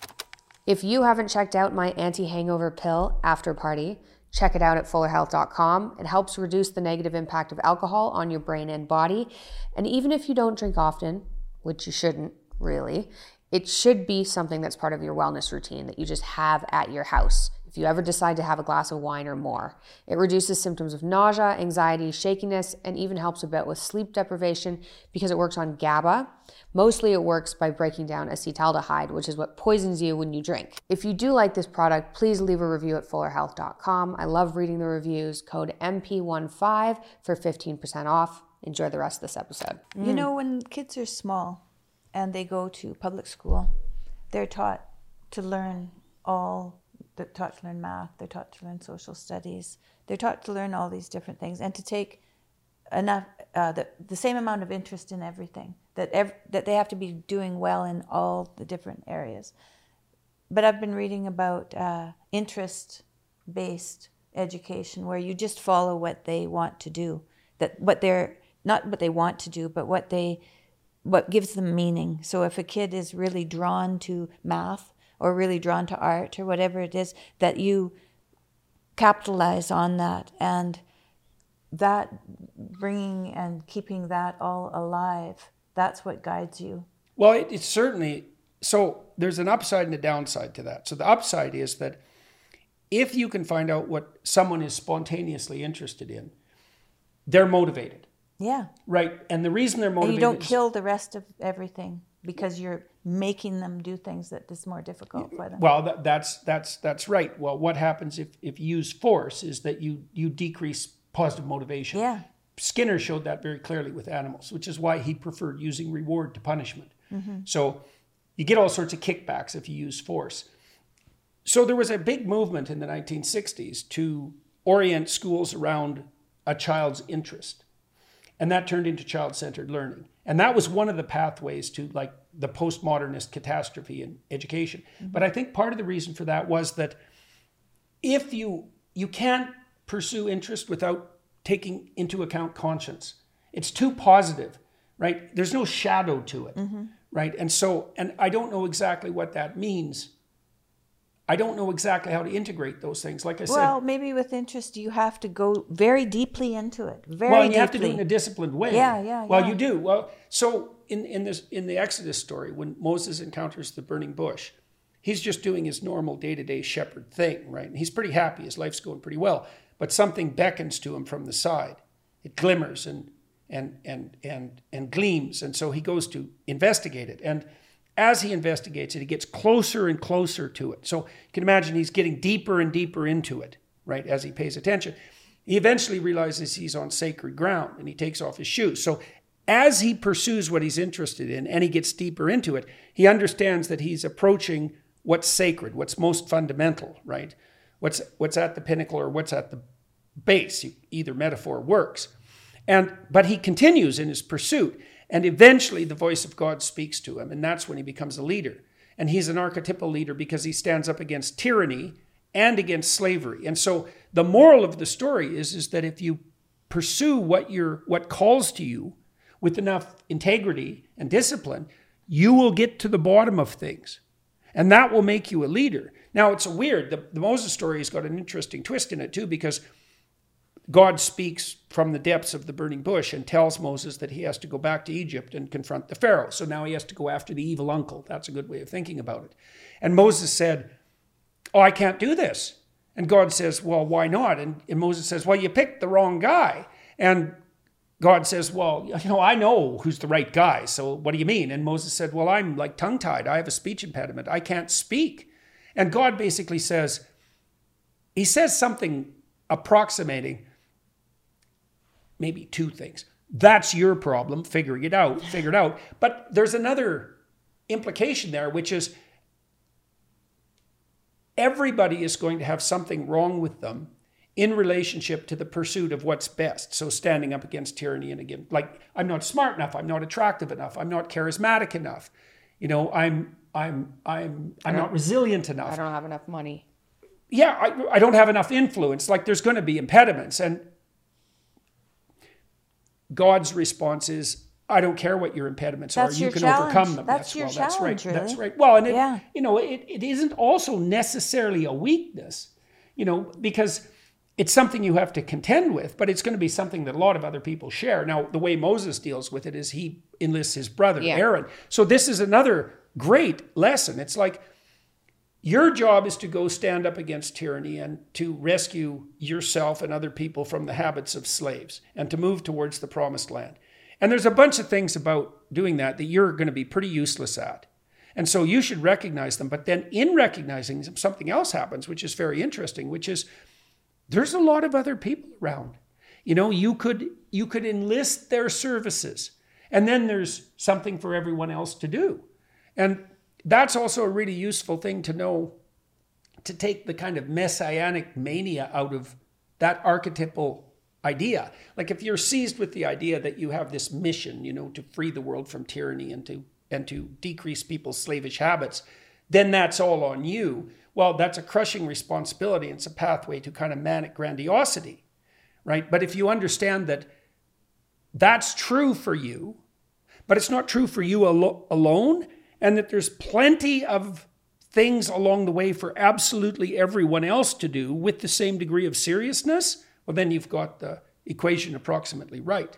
If you haven't checked out my anti-hangover pill after party, check it out at fullerhealth.com. It helps reduce the negative impact of alcohol on your brain and body. And even if you don't drink often, which you shouldn't really, it should be something that's part of your wellness routine that you just have at your house. If you ever decide to have a glass of wine or more, it reduces symptoms of nausea, anxiety, shakiness, and even helps a bit with sleep deprivation because it works on GABA. Mostly it works by breaking down acetaldehyde, which is what poisons you when you drink. If you do like this product, please leave a review at fullerhealth.com. I love reading the reviews. Code MP15 for 15% off. Enjoy the rest of this episode. You know, when kids are small and they go to public school, they're taught to learn they're taught to learn math, they're taught to learn social studies, they're taught to learn all these different things and to take enough, the same amount of interest in everything, that they have to be doing well in all the different areas. But I've been reading about interest-based education where you just follow what they want to do, what gives them meaning. So if a kid is really drawn to math or really drawn to art or whatever it is, that you capitalize on that, and that bringing and keeping that all alive, that's what guides you. Well, it's certainly, so there's an upside and a downside to that. So the upside is that if you can find out what someone is spontaneously interested in, they're motivated. Yeah. Right. And the reason they're motivated, and you don't kill the rest of everything because you're making them do things that is more difficult for them. Well, that's right. Well, what happens if you use force is that you decrease positive motivation. Yeah. Skinner showed that very clearly with animals, which is why he preferred using reward to punishment. Mm-hmm. So you get all sorts of kickbacks if you use force. So there was a big movement in the 1960s to orient schools around a child's interest. And that turned into child-centered learning. And that was one of the pathways to like the postmodernist catastrophe in education. Mm-hmm. But I think part of the reason for that was that if you can't pursue interest without taking into account conscience. It's too positive, right? There's no shadow to it, mm-hmm. right? And I don't know exactly what that means. I don't know exactly how to integrate those things. Like I said, well, maybe with interest, you have to go very deeply into it. You have to do it in a disciplined way. Yeah. Well, you do. Well, so in the Exodus story, when Moses encounters the burning bush, he's just doing his normal day-to-day shepherd thing, right? And he's pretty happy. His life's going pretty well. But something beckons to him from the side. It glimmers and gleams, and so he goes to investigate it. And as he investigates it, he gets closer and closer to it. So you can imagine he's getting deeper and deeper into it, right, as he pays attention. He eventually realizes he's on sacred ground, and he takes off his shoes. So as he pursues what he's interested in, and he gets deeper into it, he understands that he's approaching what's sacred, what's most fundamental, right? What's at the pinnacle or what's at the base. Either metaphor works. But he continues in his pursuit. And eventually the voice of God speaks to him, and that's when he becomes a leader. And he's an archetypal leader because he stands up against tyranny and against slavery. And so the moral of the story is that if you pursue what calls to you with enough integrity and discipline, you will get to the bottom of things. And that will make you a leader. Now, it's weird. The Moses story has got an interesting twist in it, too, because God speaks from the depths of the burning bush and tells Moses that he has to go back to Egypt and confront the Pharaoh. So now he has to go after the evil uncle. That's a good way of thinking about it. And Moses said, "Oh, I can't do this." And God says, "Well, why not?" And Moses says, "Well, you picked the wrong guy." And God says, "Well, I know who's the right guy. So what do you mean?" And Moses said, "Well, I'm like tongue-tied. I have a speech impediment. I can't speak." And God basically says, he says something approximating maybe two things. That's your problem, figure it out. But there's another implication there, which is everybody is going to have something wrong with them in relationship to the pursuit of what's best. So standing up against tyranny, and again, like, I'm not smart enough, I'm not attractive enough, I'm not charismatic enough, you know, I'm not resilient enough, I don't have enough money. Yeah, I don't have enough influence. Like, there's going to be impediments. And God's response is, I don't care what your impediments are. You can overcome them. That's your challenge. Right. Really. That's right. Well, and it isn't also necessarily a weakness, you know, because it's something you have to contend with, but it's going to be something that a lot of other people share. Now, the way Moses deals with it is he enlists his brother, Aaron. So this is another great lesson. It's like, your job is to go stand up against tyranny and to rescue yourself and other people from the habits of slaves and to move towards the promised land. And there's a bunch of things about doing that you're going to be pretty useless at. And so you should recognize them. But then in recognizing them, something else happens, which is very interesting, which is there's a lot of other people around. You know, you could enlist their services, and then there's something for everyone else to do. And that's also a really useful thing to know, to take the kind of messianic mania out of that archetypal idea. Like, if you're seized with the idea that you have this mission, you know, to free the world from tyranny and to decrease people's slavish habits, then that's all on you. Well, that's a crushing responsibility. It's a pathway to kind of manic grandiosity, right? But if you understand that that's true for you, but it's not true for you alone, and that there's plenty of things along the way for absolutely everyone else to do with the same degree of seriousness, well, then you've got the equation approximately right.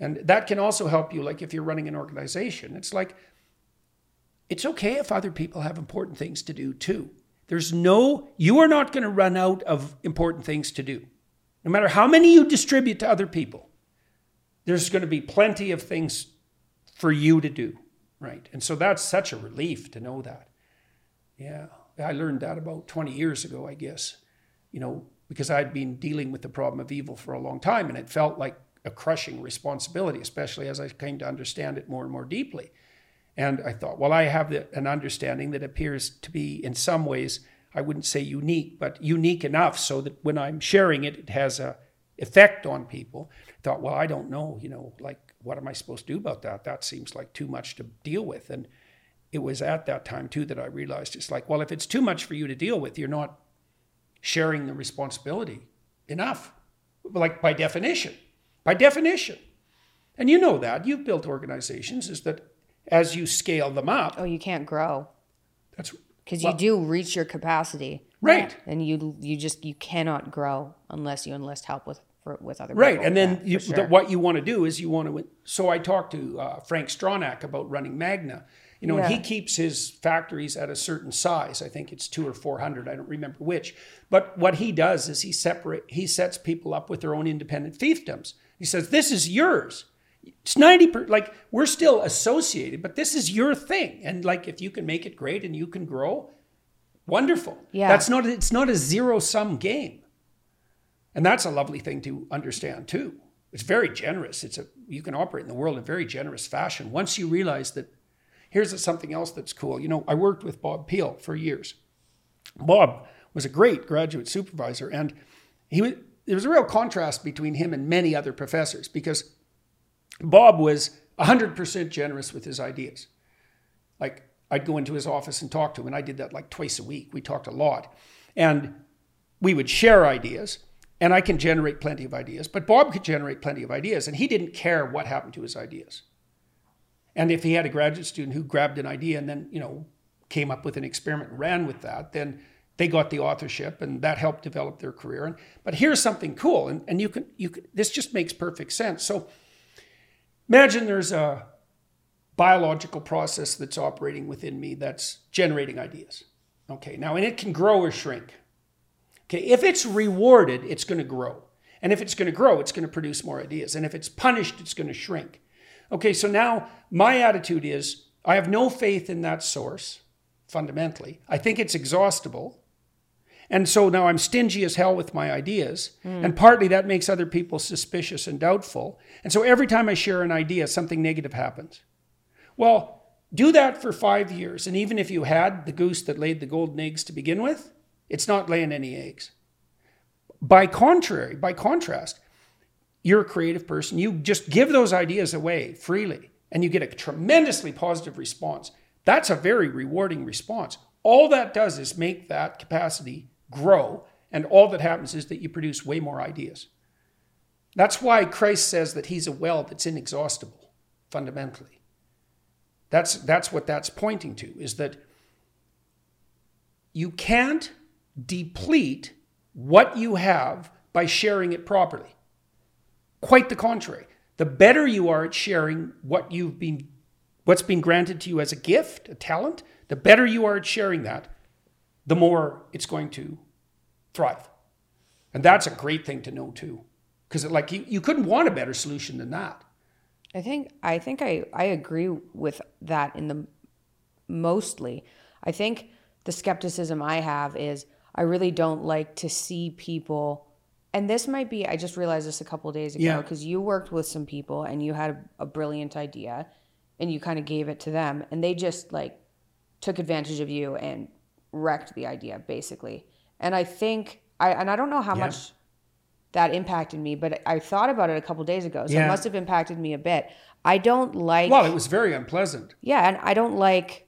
And that can also help you, like if you're running an organization, it's like, it's okay if other people have important things to do too. You are not going to run out of important things to do. No matter how many you distribute to other people, there's going to be plenty of things for you to do. Right. And so that's such a relief to know that. Yeah. I learned that about 20 years ago, I guess, you know, because I'd been dealing with the problem of evil for a long time, and it felt like a crushing responsibility, especially as I came to understand it more and more deeply. And I thought, well, I have an understanding that appears to be in some ways, I wouldn't say unique, but unique enough so that when I'm sharing it, it has an effect on people. I thought, well, I don't know, you know, like, what am I supposed to do about that? That seems like too much to deal with. And it was at that time too that I realized it's like, well, if it's too much for you to deal with, you're not sharing the responsibility enough, like by definition. And you know that, you've built organizations, is that as you scale them up. Oh, you can't grow. That's because you do reach your capacity. Right. And you cannot grow unless you enlist help with other people. Right, and then what you want to do is you want to... So I talked to Frank Stronach about running Magna, you know, and he keeps his factories at a certain size. I think it's 200 or 400, I don't remember which. But what he does is he sets people up with their own independent fiefdoms. He says, this is yours. It's 90%, like, we're still associated, but this is your thing. And like, if you can make it great and you can grow, wonderful. Yeah. It's not a zero-sum game. And that's a lovely thing to understand too. It's very generous. You can operate in the world in a very generous fashion. Once you realize that, here's something else that's cool. You know, I worked with Bob Peel for years. Bob was a great graduate supervisor, and there was a real contrast between him and many other professors, because Bob was 100% generous with his ideas. Like, I'd go into his office and talk to him, and I did that like twice a week. We talked a lot, and we would share ideas. And I can generate plenty of ideas, but Bob could generate plenty of ideas, and he didn't care what happened to his ideas. And if he had a graduate student who grabbed an idea and then, you know, came up with an experiment and ran with that, then they got the authorship, and that helped develop their career. But here's something cool, and you can this just makes perfect sense. So imagine there's a biological process that's operating within me that's generating ideas. Okay, now, and it can grow or shrink. Okay, if it's rewarded, it's going to grow. And if it's going to grow, it's going to produce more ideas. And if it's punished, it's going to shrink. Okay, so now my attitude is, I have no faith in that source, fundamentally. I think it's exhaustible. And so now I'm stingy as hell with my ideas. And partly that makes other people suspicious and doubtful. And so every time I share an idea, something negative happens. Well, Do that for 5 years, and even if you had the goose that laid the golden eggs to begin with, it's not laying any eggs. By contrast, you're a creative person. You just give those ideas away freely, and you get a tremendously positive response. That's a very rewarding response. All that does is make that capacity grow, and all that happens is that you produce way more ideas. That's why Christ says that he's a well that's inexhaustible, fundamentally. That's what that's pointing to, is that you can't deplete what you have by sharing it properly. Quite the contrary. The better you are at sharing what's been granted to you as a gift, a talent, the better you are at sharing that, the more it's going to thrive. And that's a great thing to know too. Because like you couldn't want a better solution than that. I think I agree with that in the mostly. I think the skepticism I have is I really don't like to see people, and this might be, I just realized this a couple of days ago, because you worked with some people and you had a brilliant idea and you kind of gave it to them and they just like took advantage of you and wrecked the idea basically. And I think, I don't know how much that impacted me, but I thought about it a couple days ago, so it must have impacted me a bit. I don't like... Well, it was very unpleasant. Yeah, and I don't like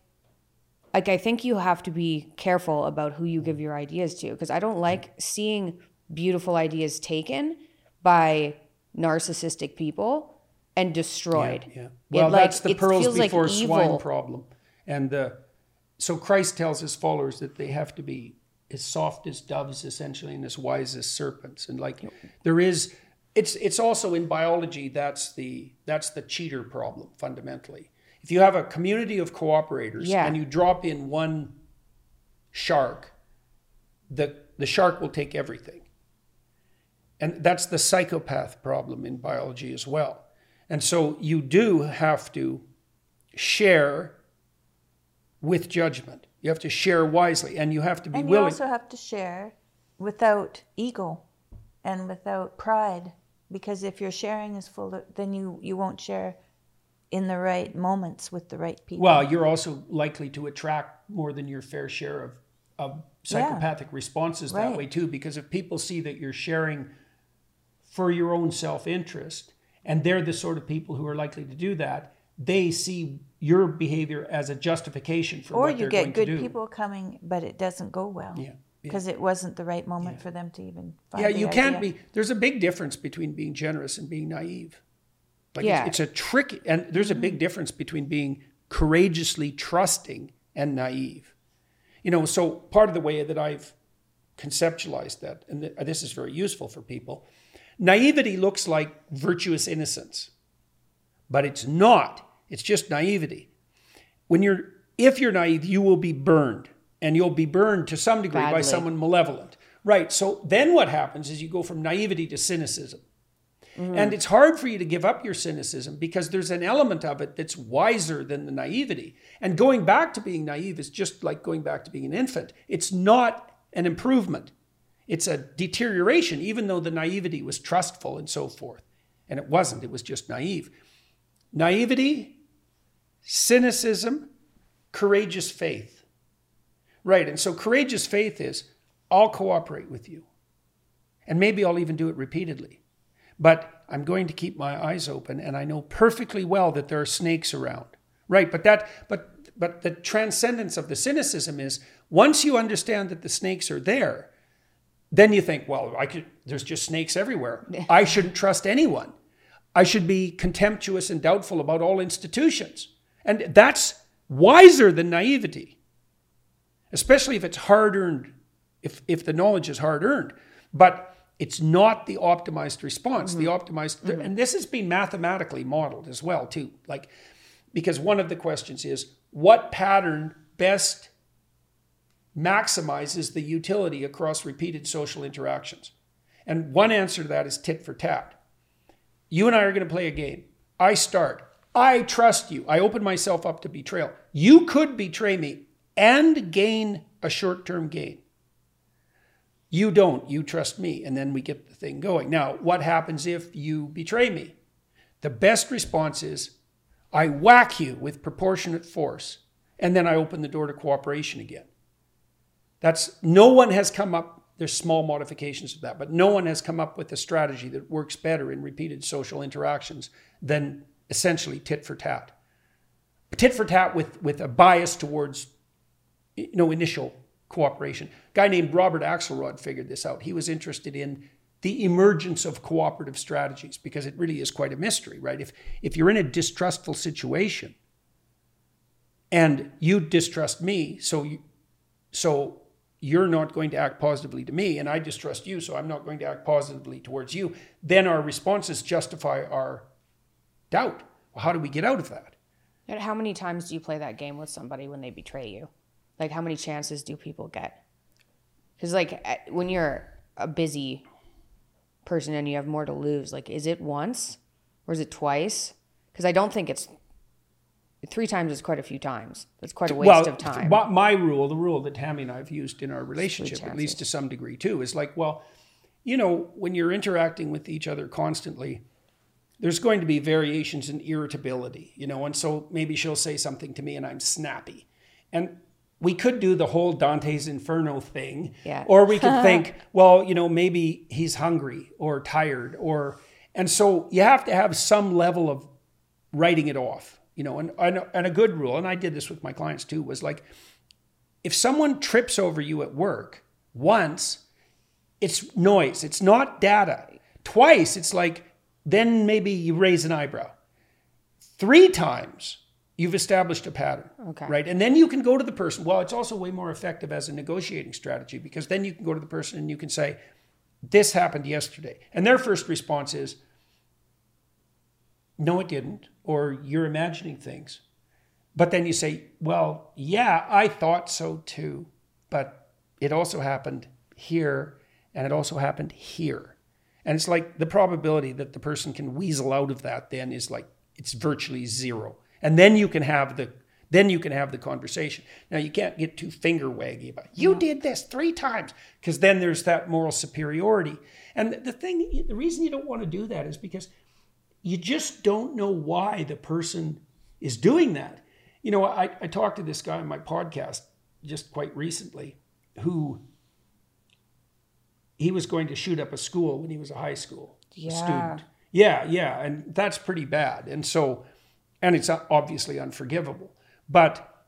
I think you have to be careful about who you give your ideas to, because I don't like seeing beautiful ideas taken by narcissistic people and destroyed. Yeah. Well, that's the pearls before swine problem. And so Christ tells his followers that they have to be as soft as doves, essentially, and as wise as serpents. And it's also in biology, that's the cheater problem, fundamentally. If you have a community of cooperators and you drop in one shark, the shark will take everything. And that's the psychopath problem in biology as well. And so you do have to share with judgment. You have to share wisely, and you have to be willing. And you also have to share without ego and without pride, because if your sharing is full, then you won't share in the right moments with the right people. Well, you're also likely to attract more than your fair share of psychopathic responses that way too, because if people see that you're sharing for your own self-interest, and they're the sort of people who are likely to do that, they see your behavior as a justification for what they're going to do. Or you get good people coming, but it doesn't go well. Because it wasn't the right moment for them to even find the idea. You can't be... There's a big difference between being generous and being naive. It's a tricky... And there's a big difference between being courageously trusting and naive. So part of the way that I've conceptualized that, and this is very useful for people, naivety looks like virtuous innocence, but it's not. It's just naivety. If you're naive, you will be burned, and you'll be burned to some degree badly by someone malevolent. Right. So then what happens is you go from naivety to cynicism. And it's hard for you to give up your cynicism because there's an element of it that's wiser than the naivety. And going back to being naive is just like going back to being an infant. It's not an improvement. It's a deterioration, even though the naivety was trustful and so forth. And it wasn't. It was just naive. Naivety, cynicism, courageous faith. Right, and so courageous faith is, I'll cooperate with you. And maybe I'll even do it repeatedly. But I'm going to keep my eyes open, and I know perfectly well that there are snakes around. Right, but the transcendence of the cynicism is, once you understand that the snakes are there, then you think, well, there's just snakes everywhere. I shouldn't trust anyone. I should be contemptuous and doubtful about all institutions. And that's wiser than naivety, especially if it's hard-earned, if the knowledge is hard-earned. But it's not the optimized response. The optimized, and this has been mathematically modeled as well too. Because one of the questions is, what pattern best maximizes the utility across repeated social interactions? And one answer to that is tit for tat. You and I are going to play a game. I start. I trust you. I open myself up to betrayal. You could betray me and gain a short-term gain. You don't. You trust me. And then we get the thing going. Now, what happens if you betray me? The best response is, I whack you with proportionate force, and then I open the door to cooperation again. No one has come up, there's small modifications of that, but no one has come up with a strategy that works better in repeated social interactions than essentially tit for tat. Tit for tat with a bias towards initial cooperation. A guy named Robert Axelrod figured this out. He was interested in the emergence of cooperative strategies because it really is quite a mystery, right? If you're in a distrustful situation and you distrust me, so you're not going to act positively to me, and I distrust you, so I'm not going to act positively towards you, then our responses justify our doubt. Well, how do we get out of that? How many times do you play that game with somebody when they betray you? Like, how many chances do people get? Because, when you're a busy person and you have more to lose, is it once or is it twice? Because I don't think it's... 3 times is quite a few times. It's quite a waste of time. My rule, the rule that Tammy and I have used in our relationship, at least to some degree too, is when you're interacting with each other constantly, there's going to be variations in irritability, and so maybe she'll say something to me and I'm snappy. And we could do the whole Dante's Inferno thing, yeah. Or we could think, maybe he's hungry or tired, and so you have to have some level of writing it off, and a good rule, and I did this with my clients too, was if someone trips over you at work once, it's noise, it's not data. Twice, it's then maybe you raise an eyebrow. 3 times, you've established a pattern, okay. Right? And then you can go to the person. Well, it's also way more effective as a negotiating strategy because then you can go to the person and you can say, this happened yesterday. And their first response is, no, it didn't, or you're imagining things. But then you say, well, yeah, I thought so too, but it also happened here and it also happened here. And it's the probability that the person can weasel out of that then is it's virtually zero. And then you can have the conversation. Now you can't get too finger waggy about you did this 3 times because then there's that moral superiority. And the reason you don't want to do that is because you just don't know why the person is doing that. I talked to this guy on my podcast just quite recently who he was going to shoot up a school when he was a high school student. Yeah, and that's pretty bad. And so, and it's obviously unforgivable. But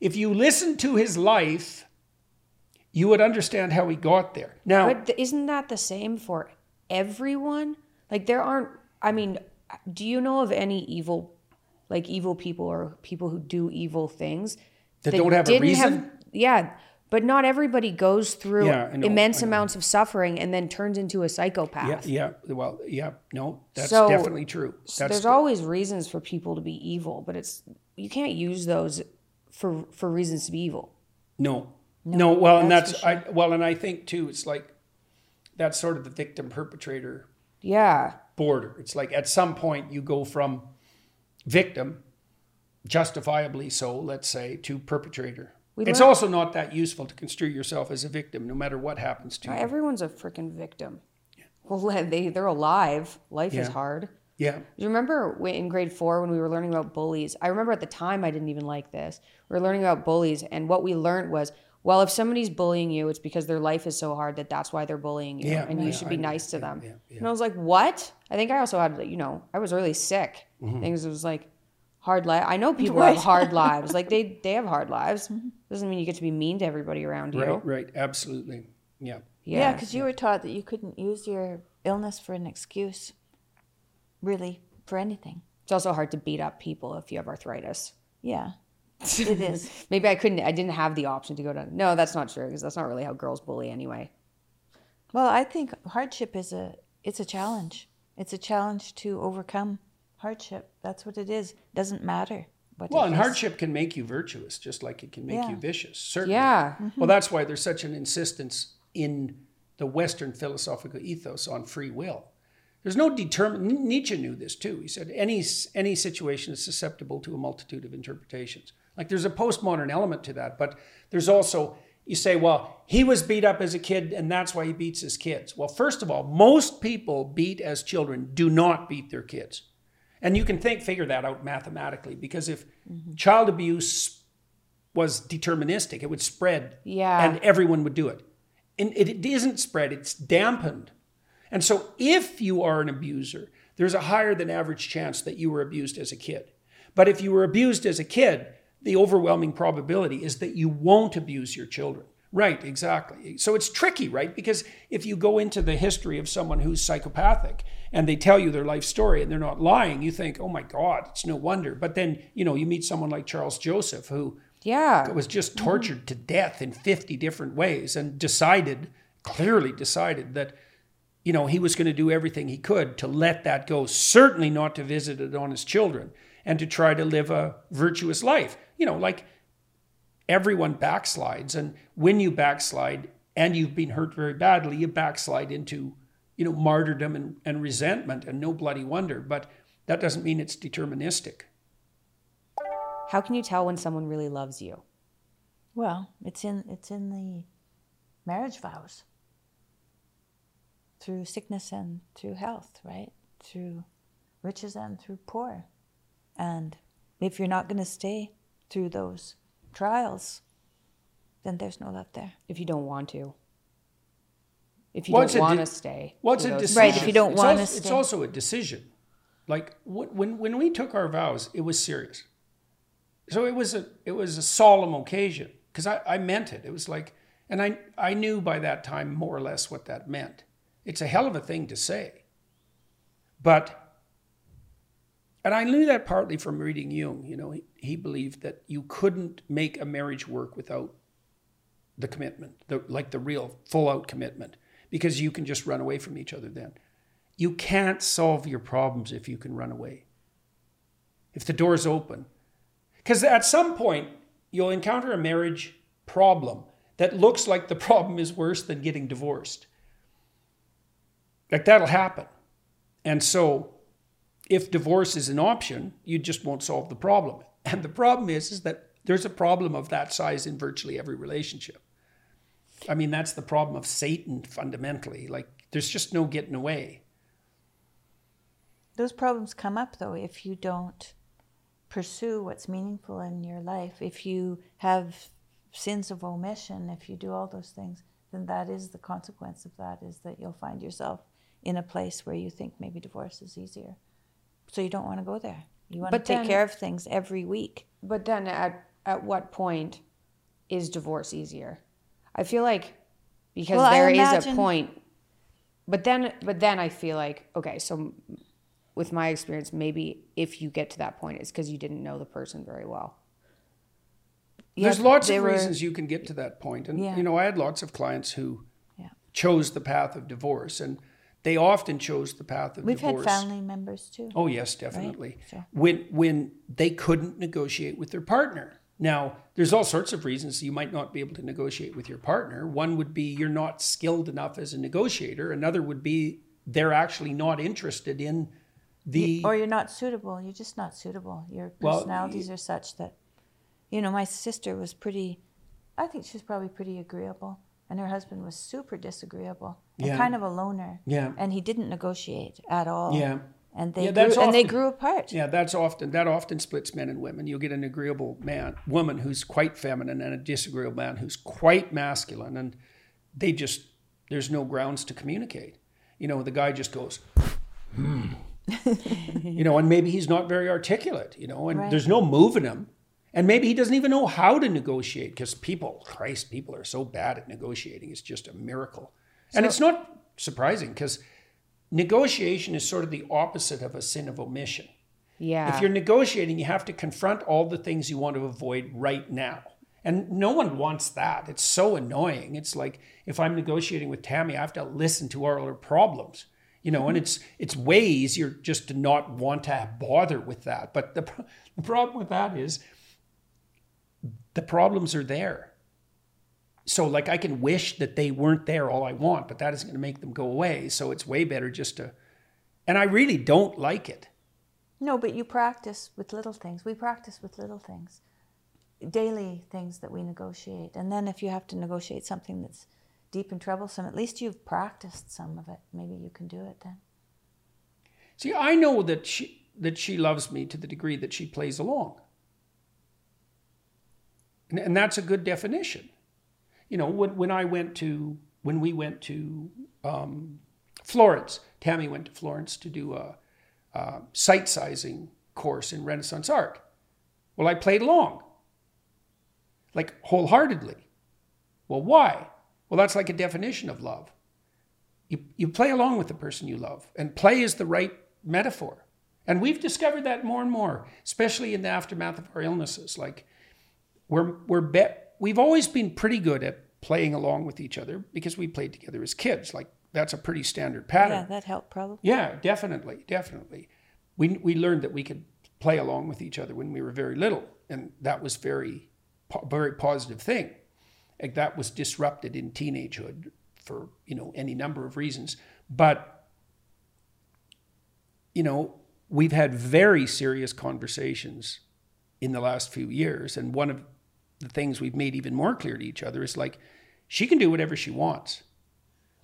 if you listen to his life, you would understand how he got there. Now, but isn't that the same for everyone? Do you know of any evil people or people who do evil things that don't have a reason? But not everybody goes through immense amounts of suffering and then turns into a psychopath. That's definitely true. There's always reasons for people to be evil, but you can't use those for reasons to be evil. No. And I think too, it's that's sort of the victim perpetrator border. It's at some point you go from victim, justifiably so, let's say, to perpetrator. It's also not that useful to construe yourself as a victim, no matter what happens to you. Everyone's a freaking victim. Yeah. Well, they're alive. Life is hard. Yeah. You remember in grade 4 when we were learning about bullies? I remember at the time I didn't even like this. We were learning about bullies, and what we learned was, if somebody's bullying you, it's because their life is so hard that's why they're bullying you, and you should be nice to them. Yeah. And I was like, what? I think I also had, I was really sick. Mm-hmm. Things was hard life. I know people have hard lives. They have hard lives. Doesn't mean you get to be mean to everybody around you. Right. Absolutely. Yeah. Because you were taught that you couldn't use your illness for an excuse, really, for anything. It's also hard to beat up people if you have arthritis. Yeah, it is. Maybe I didn't have the option to go to. No, that's not true because that's not really how girls bully anyway. Well, I think hardship is a challenge. It's a challenge to overcome. Hardship, that's what it is. It doesn't matter what it is. And hardship can make you virtuous, just like it can make you vicious, certainly. Yeah. Mm-hmm. Well, that's why there's such an insistence in the Western philosophical ethos on free will. There's no Nietzsche knew this too. He said, any situation is susceptible to a multitude of interpretations. There's a postmodern element to that, but there's also, you say, well, he was beat up as a kid and that's why he beats his kids. Well, first of all, most people beat as children do not beat their kids. And you can figure that out mathematically, because if child abuse was deterministic, it would spread and everyone would do it. And it isn't spread, it's dampened. And so if you are an abuser, there's a higher than average chance that you were abused as a kid. But if you were abused as a kid, the overwhelming probability is that you won't abuse your children. Right, exactly. So it's tricky, right? Because if you go into the history of someone who's psychopathic and they tell you their life story and they're not lying, you think, oh my God, it's no wonder. But then, you know, you meet someone like Charles Joseph, who was just tortured to death in 50 different ways and clearly decided that, you know, he was going to do everything he could to let that go, certainly not to visit it on his children, and to try to live a virtuous life. You know, like, everyone backslides, and when you backslide and you've been hurt very badly, you backslide into, you know, martyrdom and resentment and no bloody wonder. But that doesn't mean it's deterministic. How can you tell when someone really loves you? Well, it's in the marriage vows. Through sickness and through health, right? Through riches and through poor. And if you're not going to stay through those trials, then there's no love there. If you don't want to. If you don't want to stay. What's a decision? Right, if you don't want to stay. It's also a decision. Like, when we took our vows, it was serious. So it was a solemn occasion, because I meant it. It was like, and I knew by that time more or less what that meant. It's a hell of a thing to say. And I knew that partly from reading Jung. You know, he believed that you couldn't make a marriage work without the commitment, the real full-out commitment, because you can just run away from each other then. You can't solve your problems if you can run away, if the door's open. Because at some point, you'll encounter a marriage problem that looks like the problem is worse than getting divorced. Like, that'll happen. And so, if divorce is an option, you just won't solve the problem. And the problem is that there's a problem of that size in virtually every relationship. I mean, that's the problem of Satan fundamentally. Like, there's just no getting away. Those problems come up, though, if you don't pursue what's meaningful in your life. If you have sins of omission, if you do all those things, then that is the consequence of that, is that you'll find yourself in a place where you think maybe divorce is easier. So you don't want to go there. You want to take care of things every week. But then at what point is divorce easier? I feel like, because there is a point. But then I feel like, okay, so with my experience, maybe if you get to that point, it's because you didn't know the person very well. There's lots of reasons you can get to that point. And, you know, I had lots of clients who chose the path of divorce, and they often chose the path of divorce. We've had family members too. Oh, yes, definitely. Right? So. When they couldn't negotiate with their partner. Now, there's all sorts of reasons you might not be able to negotiate with your partner. One would be you're not skilled enough as a negotiator. Another would be they're actually not interested in Or you're not suitable. You're just not suitable. Your personalities are such that... You know, my sister was I think she was probably pretty agreeable. And her husband was super disagreeable, and kind of a loner. Yeah. And he didn't negotiate at all. Yeah. And they grew apart. Yeah, that often splits men and women. You'll get an agreeable woman who's quite feminine and a disagreeable man who's quite masculine, and there's no grounds to communicate. You know, the guy just goes, you know, and maybe he's not very articulate, you know, and there's no moving him. And maybe he doesn't even know how to negotiate, because people are so bad at negotiating. It's just a miracle. So, and it's not surprising, because negotiation is sort of the opposite of a sin of omission. Yeah. If you're negotiating, you have to confront all the things you want to avoid right now. And no one wants that. It's so annoying. It's like, if I'm negotiating with Tammy, I have to listen to all her problems. You know, and it's way easier just to not want to bother with that. But the problem with that is... the problems are there. So, like, I can wish that they weren't there all I want, but that isn't going to make them go away. So it's way better just to... And I really don't like it. No, but you practice with little things. We practice with little things. Daily things that we negotiate. And then if you have to negotiate something that's deep and troublesome, at least you've practiced some of it. Maybe you can do it then. See, I know that that she loves me to the degree that she plays along. And that's a good definition. You know, when we went to Florence, Tammy went to Florence to do a sight-sizing course in Renaissance art. Well, I played along, like wholeheartedly. Well, why? Well, that's like a definition of love. You play along with the person you love, and play is the right metaphor. And we've discovered that more and more, especially in the aftermath of our illnesses. Like we've always been pretty good at playing along with each other because we played together as kids. Like that's a pretty standard pattern. Yeah, that helped probably. Yeah, definitely. We learned that we could play along with each other when we were very little, and that was very positive thing. Like that was disrupted in teenagehood for, you know, any number of reasons, but you know, we've had very serious conversations in the last few years, and one of the things we've made even more clear to each other is like, she can do whatever she wants.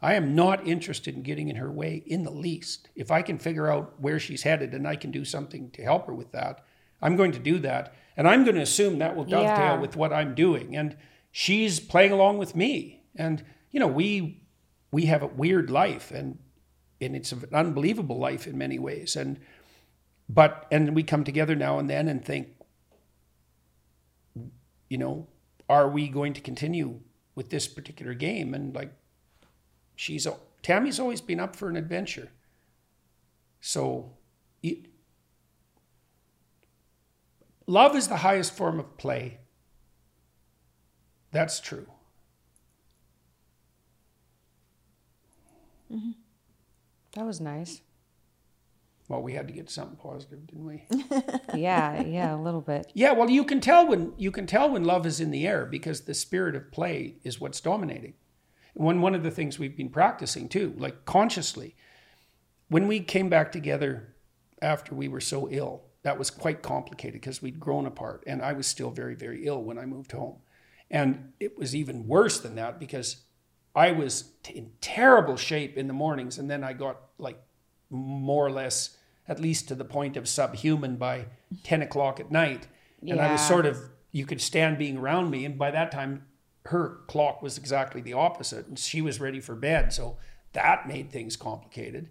I am not interested in getting in her way in the least. If I can figure out where she's headed and I can do something to help her with that, I'm going to do that. And I'm going to assume that will dovetail with what I'm doing. And she's playing along with me. And, you know, we have a weird life and it's an unbelievable life in many ways. And we come together now and then and think, you know, are we going to continue with this particular game? And like, Tammy's always been up for an adventure. So love is the highest form of play. That's true. Mm-hmm. That was nice. Well, we had to get something positive, didn't we? yeah, a little bit. Yeah, well, you can tell when love is in the air because the spirit of play is what's dominating. One of the things we've been practicing too, like consciously, when we came back together after we were so ill, that was quite complicated because we'd grown apart, and I was still very, very ill when I moved home. And it was even worse than that because I was in terrible shape in the mornings, and then I got like more or less, at least to the point of subhuman by 10 o'clock at night. And I was sort of, you could stand being around me, and by that time, her clock was exactly the opposite, and she was ready for bed. So that made things complicated.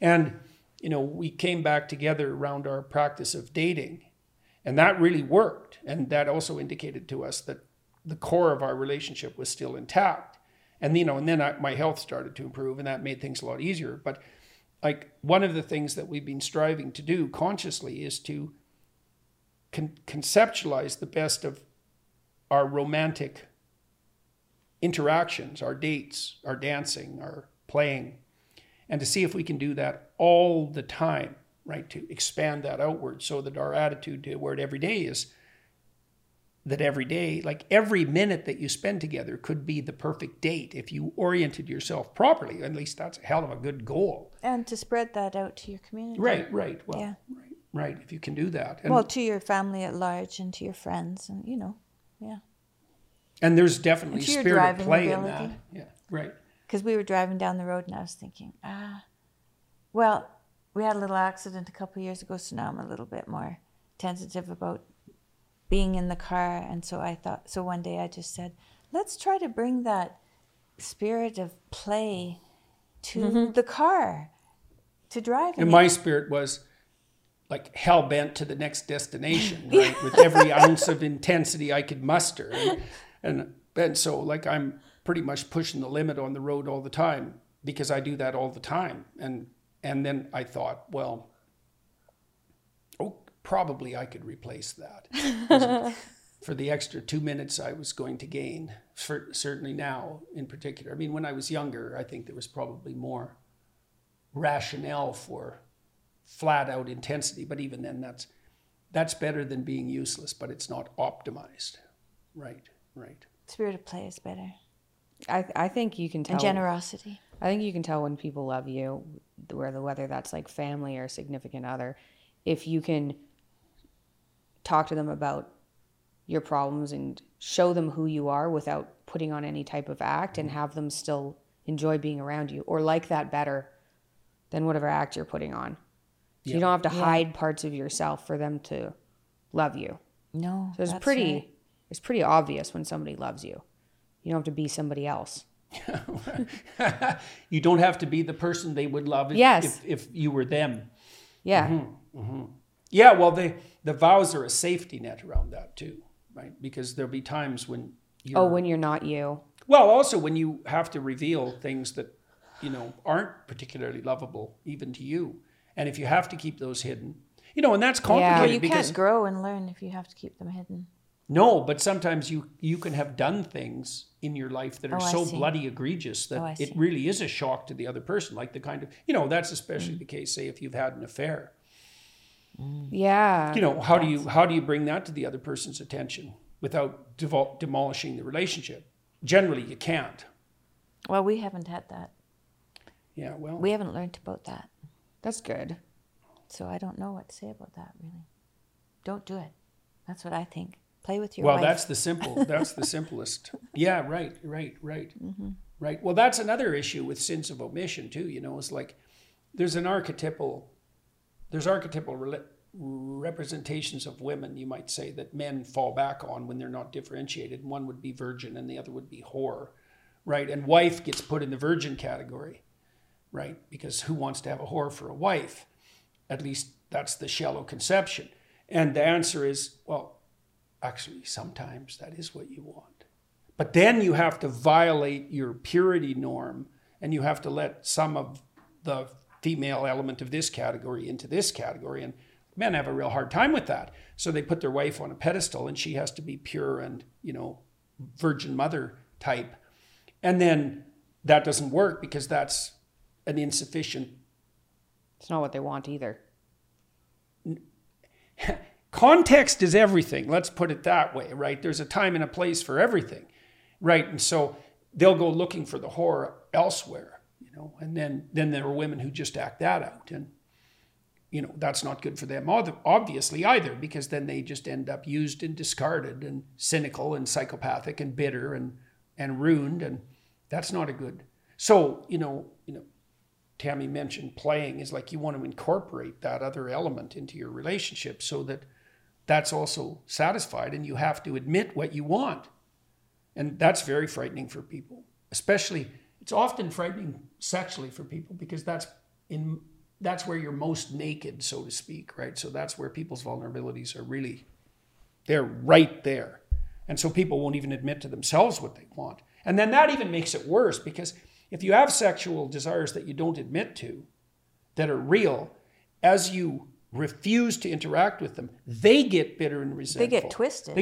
And, you know, we came back together around our practice of dating, and that really worked. And that also indicated to us that the core of our relationship was still intact. And, you know, and then my health started to improve, and that made things a lot easier. But like one of the things that we've been striving to do consciously is to conceptualize the best of our romantic interactions, our dates, our dancing, our playing, and to see if we can do that all the time, right? To expand that outward so that our attitude toward every day is that every day, like every minute that you spend together could be the perfect date if you oriented yourself properly. At least that's a hell of a good goal. And to spread that out to your community. Right. Well, yeah. Right, if you can do that. And well, to your family at large and to your friends and, you know, yeah. And there's definitely spirit of play in that. Yeah, right. Because we were driving down the road and I was thinking, well, we had a little accident a couple of years ago, so now I'm a little bit more tentative about being in the car. And so I thought, so one day I just said, let's try to bring that spirit of play to the car, to driving. And my spirit was like hell-bent to the next destination, right? With every ounce of intensity I could muster. And so like I'm pretty much pushing the limit on the road all the time because I do that all the time. And then I thought, well, probably I could replace that for the extra 2 minutes I was going to gain, certainly now in particular. I mean, when I was younger, I think there was probably more rationale for flat out intensity. But even then, that's better than being useless, but it's not optimized. Right. Spirit of play is better. I think you can tell. And generosity. I think you can tell when people love you, whether that's like family or significant other, if you can talk to them about your problems and show them who you are without putting on any type of act and have them still enjoy being around you or like that better than whatever act you're putting on. Yeah. You don't have to hide parts of yourself for them to love you. No. So it's pretty obvious when somebody loves you. You don't have to be somebody else. You don't have to be the person they would love if you were them. Yeah. Mm-hmm. Mm-hmm. Yeah, well, the vows are a safety net around that too, right? Because there'll be times when you're... Oh, when you're not you. Well, also when you have to reveal things that, you know, aren't particularly lovable even to you. And if you have to keep those hidden, you know, and that's complicated. Yeah, well, you can't grow and learn if you have to keep them hidden. No, but sometimes you can have done things in your life that are so bloody egregious that it really is a shock to the other person. Like the kind of, you know, that's especially the case, say, if you've had an affair. Mm. Yeah. You know, how do you bring that to the other person's attention without demolishing the relationship? Generally, you can't. Well, we haven't had that. Yeah, well. We haven't learned about that. That's good. So I don't know what to say about that, really. Don't do it. That's what I think. Play with your wife. Well, that's the simplest. Yeah, right. Mm-hmm. Right. Well, that's another issue with sins of omission too, you know. It's like there's archetypal representations of women, you might say, that men fall back on when they're not differentiated. One would be virgin and the other would be whore, right? And wife gets put in the virgin category, right? Because who wants to have a whore for a wife? At least that's the shallow conception. And the answer is, well, actually, sometimes that is what you want. But then you have to violate your purity norm and you have to let some of the female element of this category into this category. And men have a real hard time with that. So they put their wife on a pedestal and she has to be pure and, you know, virgin mother type. And then that doesn't work because that's an insufficient... It's not what they want either. Context is everything. Let's put it that way, right? There's a time and a place for everything, right? And so they'll go looking for the horror elsewhere, you know, and then there are women who just act that out. And, you know, that's not good for them, obviously, either, because then they just end up used and discarded and cynical and psychopathic and bitter and ruined. And that's not a good... So, you know, Tammy mentioned playing is like you want to incorporate that other element into your relationship so that that's also satisfied, and you have to admit what you want. And that's very frightening for people. Especially, it's often frightening sexually for people because that's where you're most naked, so to speak, right? So that's where people's vulnerabilities are really, they're right there. And so people won't even admit to themselves what they want. And then that even makes it worse, because if you have sexual desires that you don't admit to, that are real, as you refuse to interact with them, they get bitter and resentful. They get twisted.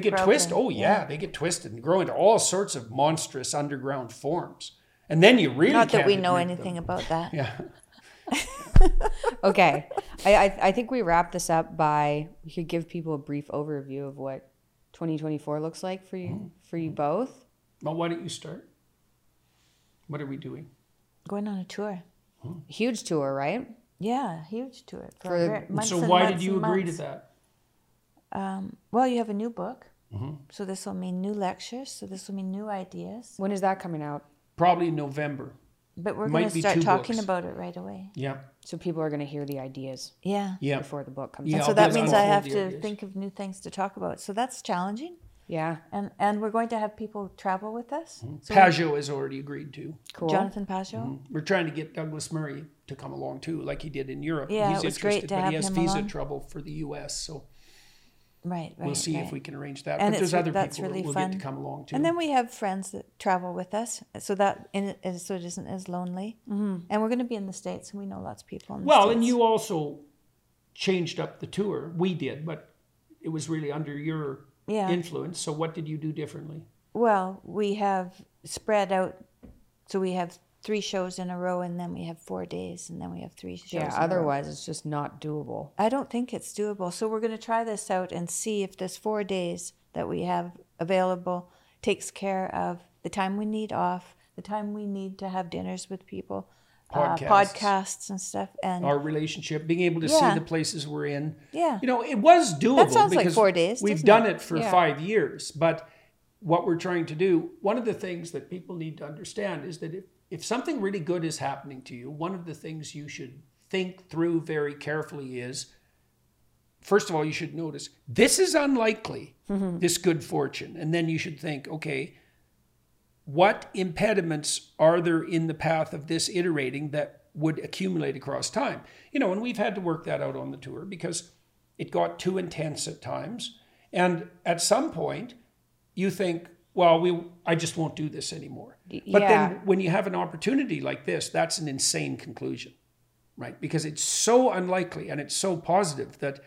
Oh, yeah. They get twisted and grow into all sorts of monstrous underground forms. And then you really Not that we know anything about that. Yeah. Okay. I think we wrap this up by, we could give people a brief overview of what 2024 looks like for you, for you both. Well, why don't you start? What are we doing? Going on a tour. Hmm. Huge tour, right? Yeah, huge tour. For months. So why did you agree to that? Well, you have a new book. Mm-hmm. So this will mean new lectures. So this will mean new ideas. When is that coming out? Probably in November. But we're going to start talking about it right away. Yeah. So people are going to hear the ideas. Yeah. Before the book comes out. So that means I have to think of new things to talk about. So that's challenging. Yeah. And we're going to have people travel with us. Mm-hmm. So Pajot has already agreed to. Cool. Jonathan Pajot. Mm-hmm. We're trying to get Douglas Murray to come along too, like he did in Europe. Yeah, it was great to have him along. He has visa trouble for the U.S., so we'll see if we can arrange that. And but there's other people really that will get to come along too. And then we have friends that travel with us, so it isn't as lonely. Mm-hmm. And we're going to be in the States, and we know lots of people in the States. Well, and you also changed up the tour. We did, but it was really under your... Yeah. Influence. So what did you do differently? Well, we have spread out. So we have 3 shows in a row, and then we have 4 days, and then we have 3 shows. Yeah, otherwise it's just not doable. I don't think it's doable. So we're going to try this out and see if this 4 days that we have available takes care of the time we need off, the time we need to have dinners with people, podcasts and stuff, and our relationship, being able to see the places we're in. Yeah, you know, it was doable. That sounds like 4 days. We've done it for 5 years, but what we're trying to do, one of the things that people need to understand is that if something really good is happening to you, one of the things you should think through very carefully is, first of all, you should notice, this is unlikely, this good fortune. And then you should think, okay, what impediments are there in the path of this iterating that would accumulate across time? You know, and we've had to work that out on the tour because it got too intense at times. And at some point, you think, well, I just won't do this anymore. But then when you have an opportunity like this, that's an insane conclusion, right? Because it's so unlikely and it's so positive that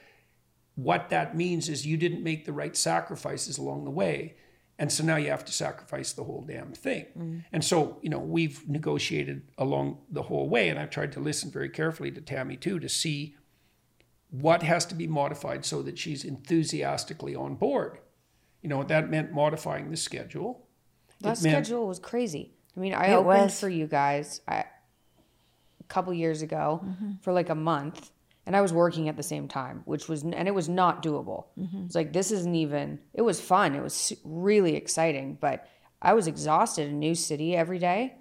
what that means is you didn't make the right sacrifices along the way. And so now you have to sacrifice the whole damn thing. And so, you know, we've negotiated along the whole way. And I've tried to listen very carefully to Tammy too, to see what has to be modified so that she's enthusiastically on board. You know, that meant modifying the schedule. That schedule was crazy. I mean, I opened for you guys a couple years ago for like a month. And I was working at the same time, and it was not doable. It's like, this isn't even, it was fun. It was really exciting, but I was exhausted. A new city every day.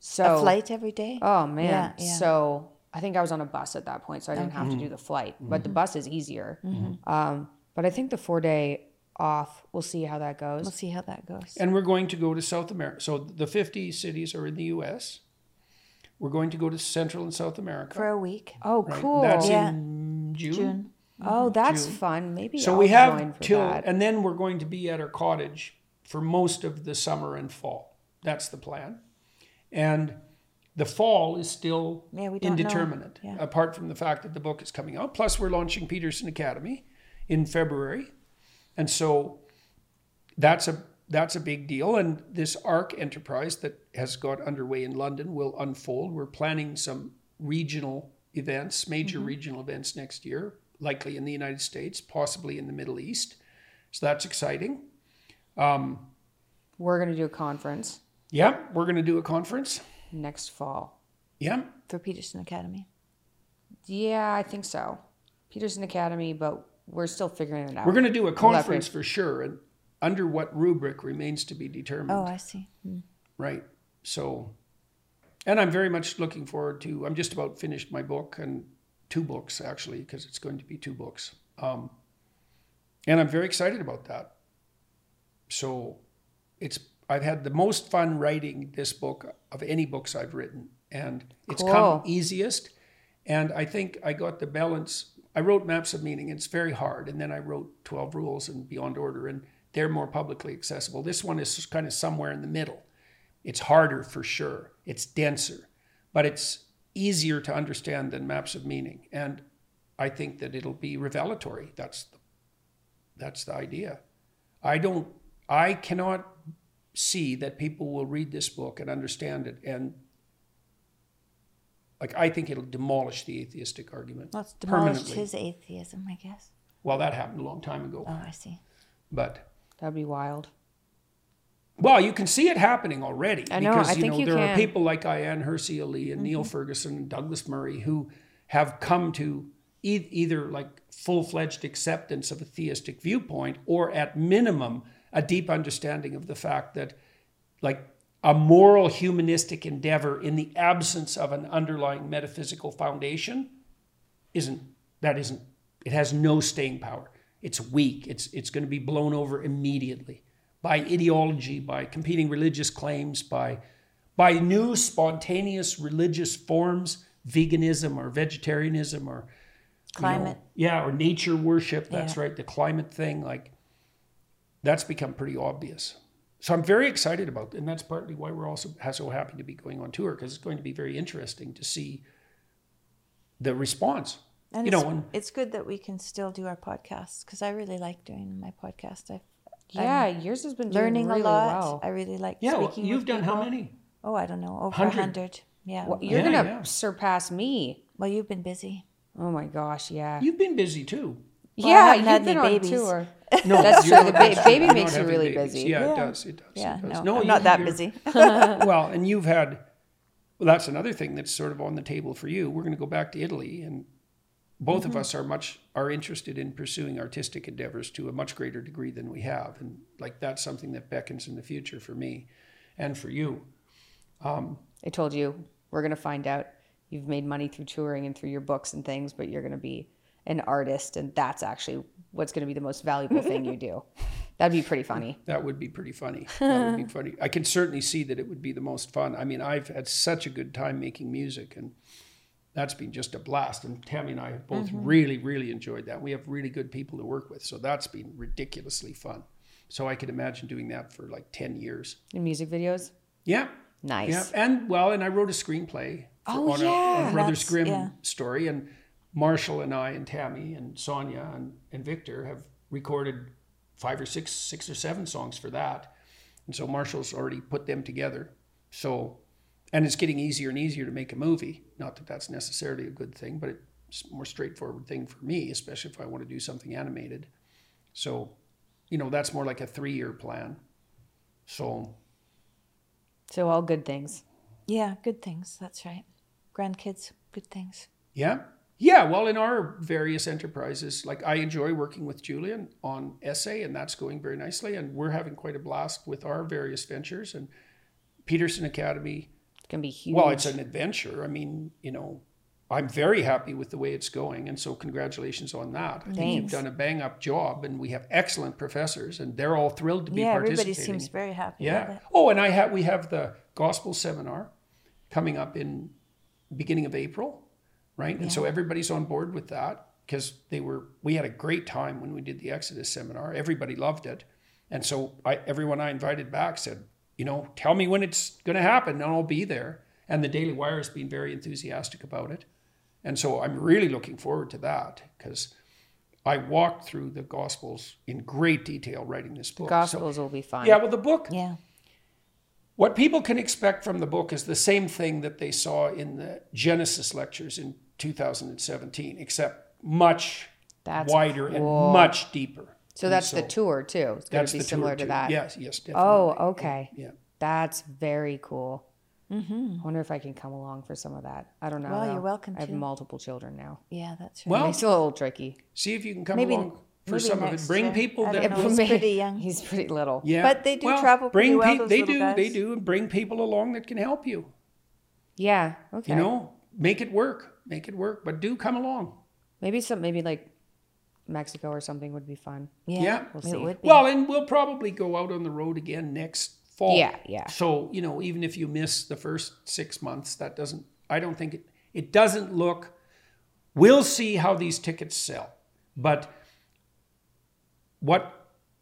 So a flight every day. Oh man. Yeah, yeah. So I think I was on a bus at that point, so I didn't have to do the flight, but the bus is easier. But I think the 4-day off, we'll see how that goes. We'll see how that goes. And we're going to go to South America. So the 50 cities are in the US. We're going to go to Central and South America. For a week. Oh, right. Cool. That's in June. Oh, that's fun. Maybe so we have till, and then we're going to be at our cottage for most of the summer and fall. That's the plan. And the fall is still indeterminate, apart from the fact that the book is coming out. Plus, we're launching Peterson Academy in February. And so that's a big deal. And this ARC enterprise that has got underway in London will unfold. We're planning some regional events, major regional events next year, likely in the United States, possibly in the Middle East. So that's exciting. We're going to do a conference. Yeah, we're going to do a conference. Next fall. Yeah. For Peterson Academy. Yeah, I think so. Peterson Academy, but we're still figuring it out. We're going to do a conference for sure. And under what rubric remains to be determined. Oh, I see. Right. So, and I'm very much looking forward to, I'm just about finished my book, and 2 books actually, because it's going to be 2 books. And I'm very excited about that. So I've had the most fun writing this book of any books I've written, and it's come easiest. And I think I got the balance. I wrote Maps of Meaning. It's very hard. And then I wrote 12 Rules and Beyond Order, and they're more publicly accessible. This one is kind of somewhere in the middle. It's harder for sure. It's denser, but it's easier to understand than Maps of Meaning. And I think that it'll be revelatory. That's the idea. I cannot see that people will read this book and understand it. And like, I think it'll demolish the atheistic argument. Well, it's demolished his atheism, I guess. Well, that happened a long time ago. Oh, I see. But that'd be wild. Well, you can see it happening already. I know. Because, there are people like Ayan Hirsi-Ali and Neil Ferguson and Douglas Murray who have come to either like full-fledged acceptance of a theistic viewpoint, or at minimum a deep understanding of the fact that like a moral humanistic endeavor in the absence of an underlying metaphysical foundation it has no staying power. It's weak. It's going to be blown over immediately by ideology, by competing religious claims, by new spontaneous religious forms, veganism or vegetarianism or climate. Or nature worship. That's right. The climate thing, like that's become pretty obvious. So I'm very excited about it. And that's partly why we're also so happy to be going on tour, because it's going to be very interesting to see the response. And it's good that we can still do our podcasts, because I really like doing my podcast. Yours has been learning doing really a lot. Well. I really like speaking. Well, you've done how many? Oh, I don't know, over 100. Yeah, well, you're gonna surpass me. Well, you've been busy. Oh my gosh, yeah. You've been busy too. Well, yeah, you've been on tour. No, that's true. The baby makes you really busy. Yeah, it does. It does. Yeah, no, I'm not that busy. Well, and you've had. Well, that's another thing that's sort of on the table for you. We're going to go back to Italy and. Both of us are interested in pursuing artistic endeavors to a much greater degree than we have. And like, that's something that beckons in the future for me and for you. I told you, we're going to find out. You've made money through touring and through your books and things, but you're going to be an artist, and that's actually what's going to be the most valuable thing you do. That'd be pretty funny. That would be pretty funny. That would be funny. I can certainly see that it would be the most fun. I mean, I've had such a good time making music, and that's been just a blast. And Tammy and I have both really, really enjoyed that. We have really good people to work with, so that's been ridiculously fun. So I could imagine doing that for like 10 years. In music videos? Yeah. Nice. Yeah. And well, and I wrote a screenplay on a Brothers Grimm story, and Marshall and I and Tammy and Sonia and Victor have recorded six or seven songs for that. And so Marshall's already put them together. So, and it's getting easier and easier to make a movie. Not that that's necessarily a good thing, but it's a more straightforward thing for me, especially if I want to do something animated. So, you know, that's more like a 3-year plan. So all good things. Yeah, good things. That's right. Grandkids, good things. Yeah. Yeah, well, in our various enterprises, like I enjoy working with Julian on essay, and that's going very nicely. And we're having quite a blast with our various ventures. And Peterson Academy, it's going to be huge. Well, it's an adventure. I mean, you know, I'm very happy with the way it's going. And so congratulations on that. Thanks. I think you've done a bang-up job, and we have excellent professors, and they're all thrilled to be participating. Yeah, everybody seems very happy with it. Oh, and we have the Gospel seminar coming up in beginning of April. Right. Yeah. And so everybody's on board with that because we had a great time when we did the Exodus seminar. Everybody loved it. And so everyone I invited back said, you know, tell me when it's going to happen and I'll be there. And the Daily Wire has been very enthusiastic about it. And so I'm really looking forward to that because I walked through the Gospels in great detail writing this book. The Gospels will be fun. Yeah. Well, the book. Yeah. What people can expect from the book is the same thing that they saw in the Genesis lectures in 2017, except much wider and much deeper. So that's the tour too. It's going to be similar to that. Yes, definitely. Oh, okay. Yeah. That's very cool. Mm-hmm. I wonder if I can come along for some of that. I don't know. Well, you're welcome to. I have multiple children now. Yeah, that's right. Well, it's a little tricky. See if you can come along for some of it. Bring people that... He's pretty young. He's pretty little. Yeah. But they do travel pretty well, those little guys. They do, and bring people along that can help you. Yeah, okay. You know, make it work. Make it work, but do come along. Maybe like Mexico or something would be fun. Yeah, we'll see. It would be. Well, and we'll probably go out on the road again next fall. Yeah. So, you know, even if you miss the first 6 months, I don't think it doesn't look, we'll see how these tickets sell. But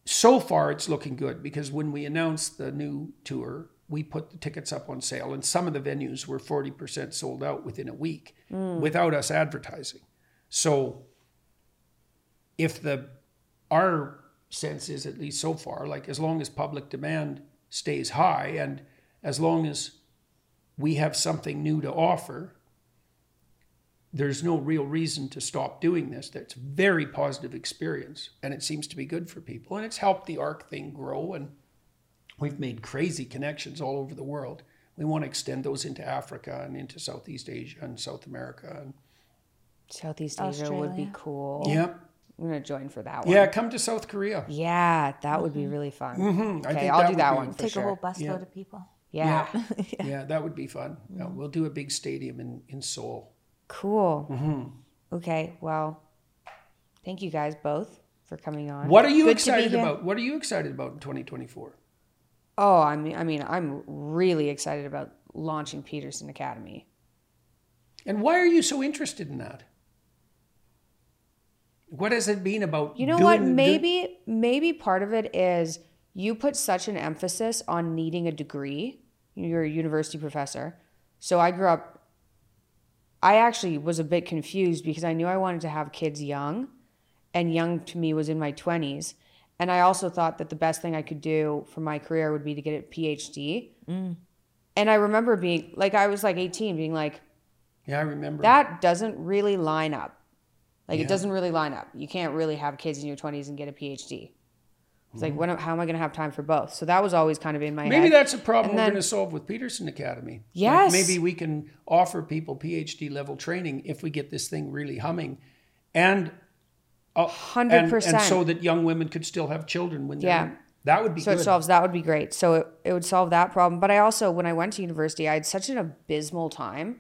so far it's looking good because when we announced the new tour, we put the tickets up on sale, and some of the venues were 40% sold out within a week without us advertising. So if our sense is, at least so far, like as long as public demand stays high and as long as we have something new to offer, there's no real reason to stop doing this. That's a very positive experience, and it seems to be good for people, and it's helped the ARC thing grow, and we've made crazy connections all over the world. We want to extend those into Africa and into Southeast Asia and South America. And Southeast Asia would be cool. Yeah. I'm going to join for that one. Yeah, come to South Korea. Yeah, that would be really fun. Mm-hmm. Okay, I'll do that one for sure. Take a whole busload of people. Yeah. Yeah, that would be fun. Mm-hmm. No, we'll do a big stadium in Seoul. Cool. Mm-hmm. Okay, well, thank you guys both for coming on. What are you excited about? What are you excited about in 2024? Oh, I mean, I'm really excited about launching Peterson Academy. And why are you so interested in that? What has it been about? You know what? Maybe part of it is you put such an emphasis on needing a degree. You're a university professor. So I actually was a bit confused because I knew I wanted to have kids young, and young to me was in my 20s. And I also thought that the best thing I could do for my career would be to get a PhD. Mm. And I remember I was 18, being like, yeah, I remember that doesn't really line up. It doesn't really line up. You can't really have kids in your 20s and get a PhD. It's how am I going to have time for both? So that was always kind of in my head. Maybe that's a problem we're going to solve with Peterson Academy. Yes. Like maybe we can offer people PhD level training if we get this thing really humming. And 100%. And so that young women could still have children when they're that would be good. So that would be great. So it would solve that problem. But I also, when I went to university, I had such an abysmal time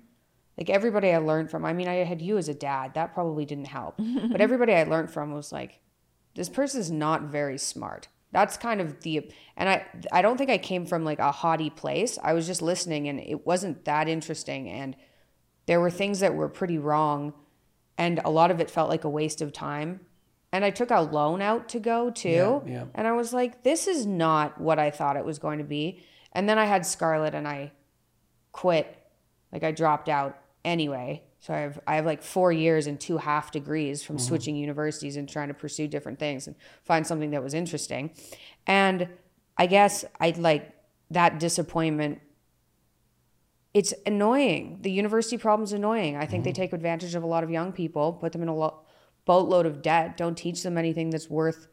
like everybody I learned from, I mean, I had you as a dad, that probably didn't help, but everybody I learned from was like, this person's not very smart. That's kind of the, and I don't think I came from like a haughty place. I was just listening and it wasn't that interesting. And there were things that were pretty wrong. And a lot of it felt like a waste of time. And I took a loan out to go too. Yeah, yeah. And I was like, this is not what I thought it was going to be. And then I had Scarlett and I quit. Like I dropped out anyway. So I have like 4 years and 2 half degrees from switching universities and trying to pursue different things and find something that was interesting. And I guess I'd like that disappointment. It's annoying. The university problem's annoying. I think they take advantage of a lot of young people, put them in a boatload of debt, don't teach them anything that's worth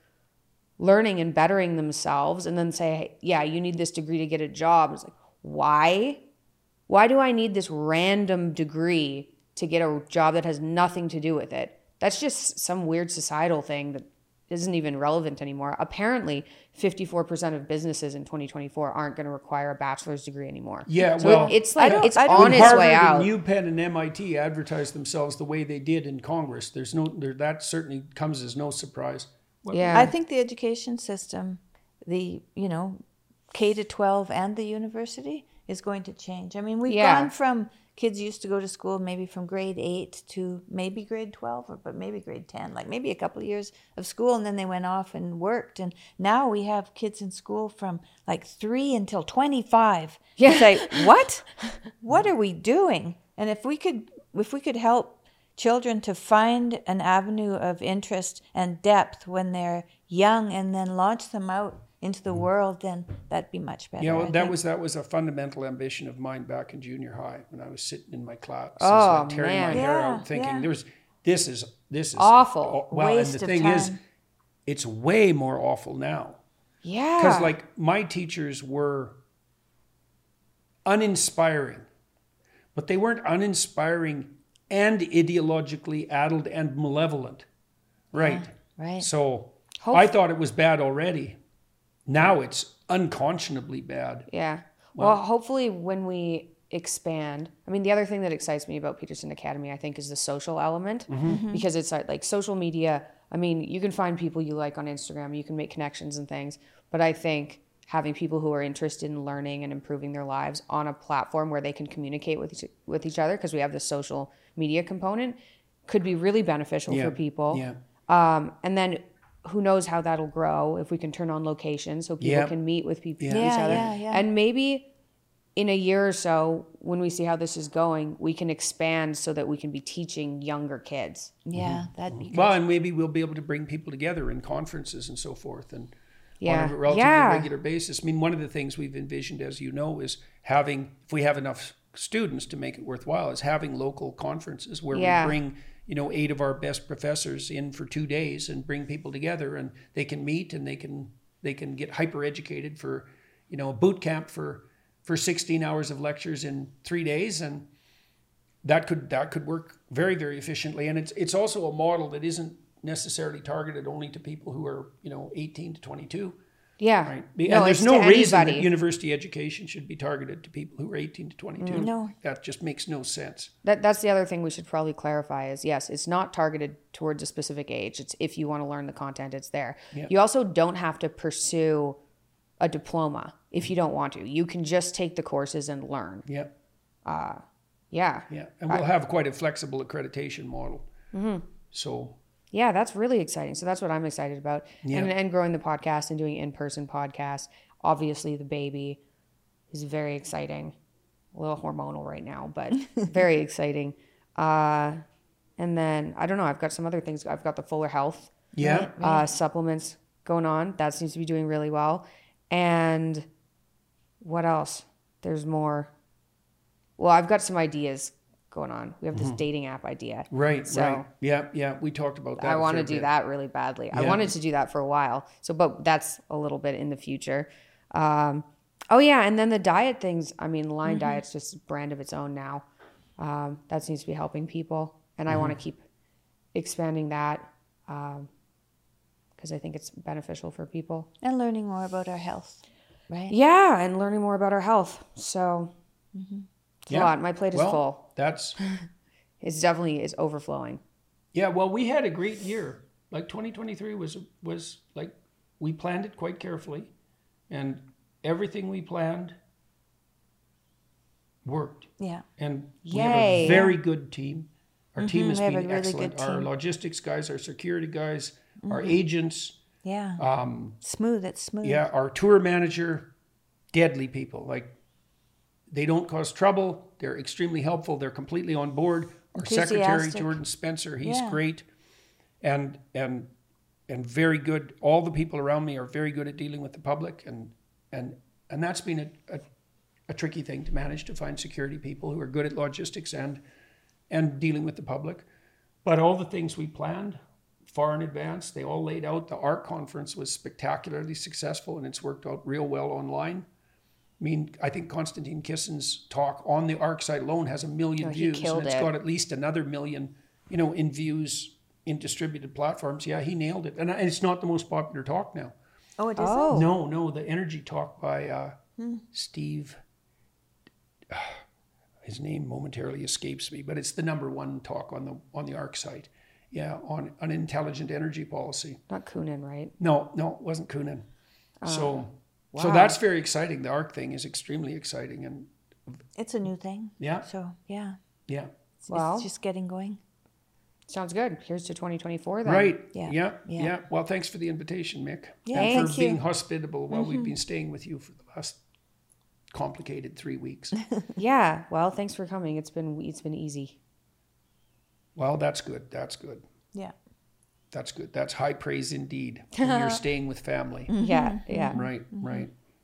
learning and bettering themselves, and then say, hey, yeah, you need this degree to get a job. It's like, why? Why do I need this random degree to get a job that has nothing to do with it? That's just some weird societal thing that isn't even relevant anymore. Apparently, 54% of businesses in 2024 aren't going to require a bachelor's degree anymore. Yeah, so well, it's like it's on its way out. Harvard and UPenn and MIT advertise themselves the way they did in Congress. There's no that certainly comes as no surprise. Yeah, I think the education system, the K to 12 and the university is going to change. I mean, we've gone from kids used to go to school maybe from grade 8 to maybe grade 12, but maybe grade 10, like maybe a couple of years of school, and then they went off and worked. And now we have kids in school from like 3 until 25. Yeah. It's like, what? What are we doing? And if we could help children to find an avenue of interest and depth when they're young and then launch them out into the world, then that'd be much better. Yeah, you know, that was a fundamental ambition of mine back in junior high when I was sitting in my class, tearing my hair out, thinking this is awful. Well, waste and the thing is, it's way more awful now. Yeah, because like my teachers were uninspiring, but they weren't uninspiring and ideologically addled and malevolent, right? Yeah, right. So I thought it was bad already. Now it's unconscionably bad. Yeah. Well, hopefully when we expand, I mean, the other thing that excites me about Peterson Academy, I think, is the social element, because it's like social media. I mean, you can find people you like on Instagram, you can make connections and things, but I think having people who are interested in learning and improving their lives on a platform where they can communicate with each other, because we have the social media component, could be really beneficial for people. Yeah. And then who knows how that'll grow if we can turn on locations so people can meet with people each other. Yeah, yeah. And maybe in a year or so, when we see how this is going, we can expand so that we can be teaching younger kids. Yeah, that'd be good. Well, and maybe we'll be able to bring people together in conferences and so forth and on a relatively regular basis. I mean, one of the things we've envisioned, as you know, is having, if we have enough students to make it worthwhile, is having local conferences where we bring 8 of our best professors in for 2 days and bring people together, and they can meet and they can get hyper-educated for, a boot camp for 16 hours of lectures in 3 days. And that could work very, very efficiently. And it's also a model that isn't necessarily targeted only to people who are, 18 to 22. Yeah. Right? And there's no reason that university education should be targeted to people who are 18 to 22. No. That just makes no sense. That's the other thing we should probably clarify is, yes, it's not targeted towards a specific age. It's if you want to learn the content, it's there. Yeah. You also don't have to pursue a diploma if you don't want to. You can just take the courses and learn. Yeah. Yeah. And we'll have quite a flexible accreditation model. Mm-hmm. So... yeah, that's really exciting. So that's what I'm excited about. Yeah. And growing the podcast and doing in-person podcasts. Obviously, the baby is very exciting. A little hormonal right now, but very exciting. And then, I don't know, I've got some other things. I've got the Fuller Health supplements going on. That seems to be doing really well. And what else? There's more. Well, I've got some ideas going on. We have this dating app idea. Right, so right. Yeah, we talked about that. I want to do that really badly. Yeah. I wanted to do that for a while. So, but that's a little bit in the future. And then the diet things, I mean, Lion Diet's just a brand of its own now. That seems to be helping people. And I want to keep expanding that because I think it's beneficial for people. And learning more about our health, right? Yeah, and learning more about our health. So... A lot. My plate is full. That's it's definitely is overflowing. Yeah, well, we had a great year. Like 2023 was like we planned it quite carefully, and everything we planned worked. Yeah. And we have a very good team. Our team has been excellent. Really, our logistics guys, our security guys, our agents. Yeah. It's smooth. Yeah. Our tour manager, deadly people. Like, they don't cause trouble. They're extremely helpful. They're completely on board. Our secretary, Jordan Spencer, he's great. And very good. All the people around me are very good at dealing with the public. And that's been a tricky thing to manage, to find security people who are good at logistics and dealing with the public. But all the things we planned far in advance, they all laid out. The ARC conference was spectacularly successful, and it's worked out real well online. I mean, I think Konstantin Kissin's talk on the ARC site alone has 1 million views, and it's got at least another 1 million, in views in distributed platforms. Yeah, he nailed it. And it's not the most popular talk now. Oh, it isn't? Oh. No, the energy talk by Steve... his name momentarily escapes me, but it's the number one talk on the ARC site. Yeah, on an intelligent energy policy. Not Kunin, right? No, it wasn't Kunin. So that's very exciting. The ARC thing is extremely exciting, and it's a new thing. Yeah. So yeah. It's just getting going. Sounds good. Here's to 2024 then. Right. Yeah. Well, thanks for the invitation, Mick. Yeah. And for being hospitable while we've been staying with you for the last complicated 3 weeks. Yeah. Well, thanks for coming. It's been easy. Well, that's good. Yeah. That's good. That's high praise indeed. When you're staying with family. Yeah. Right.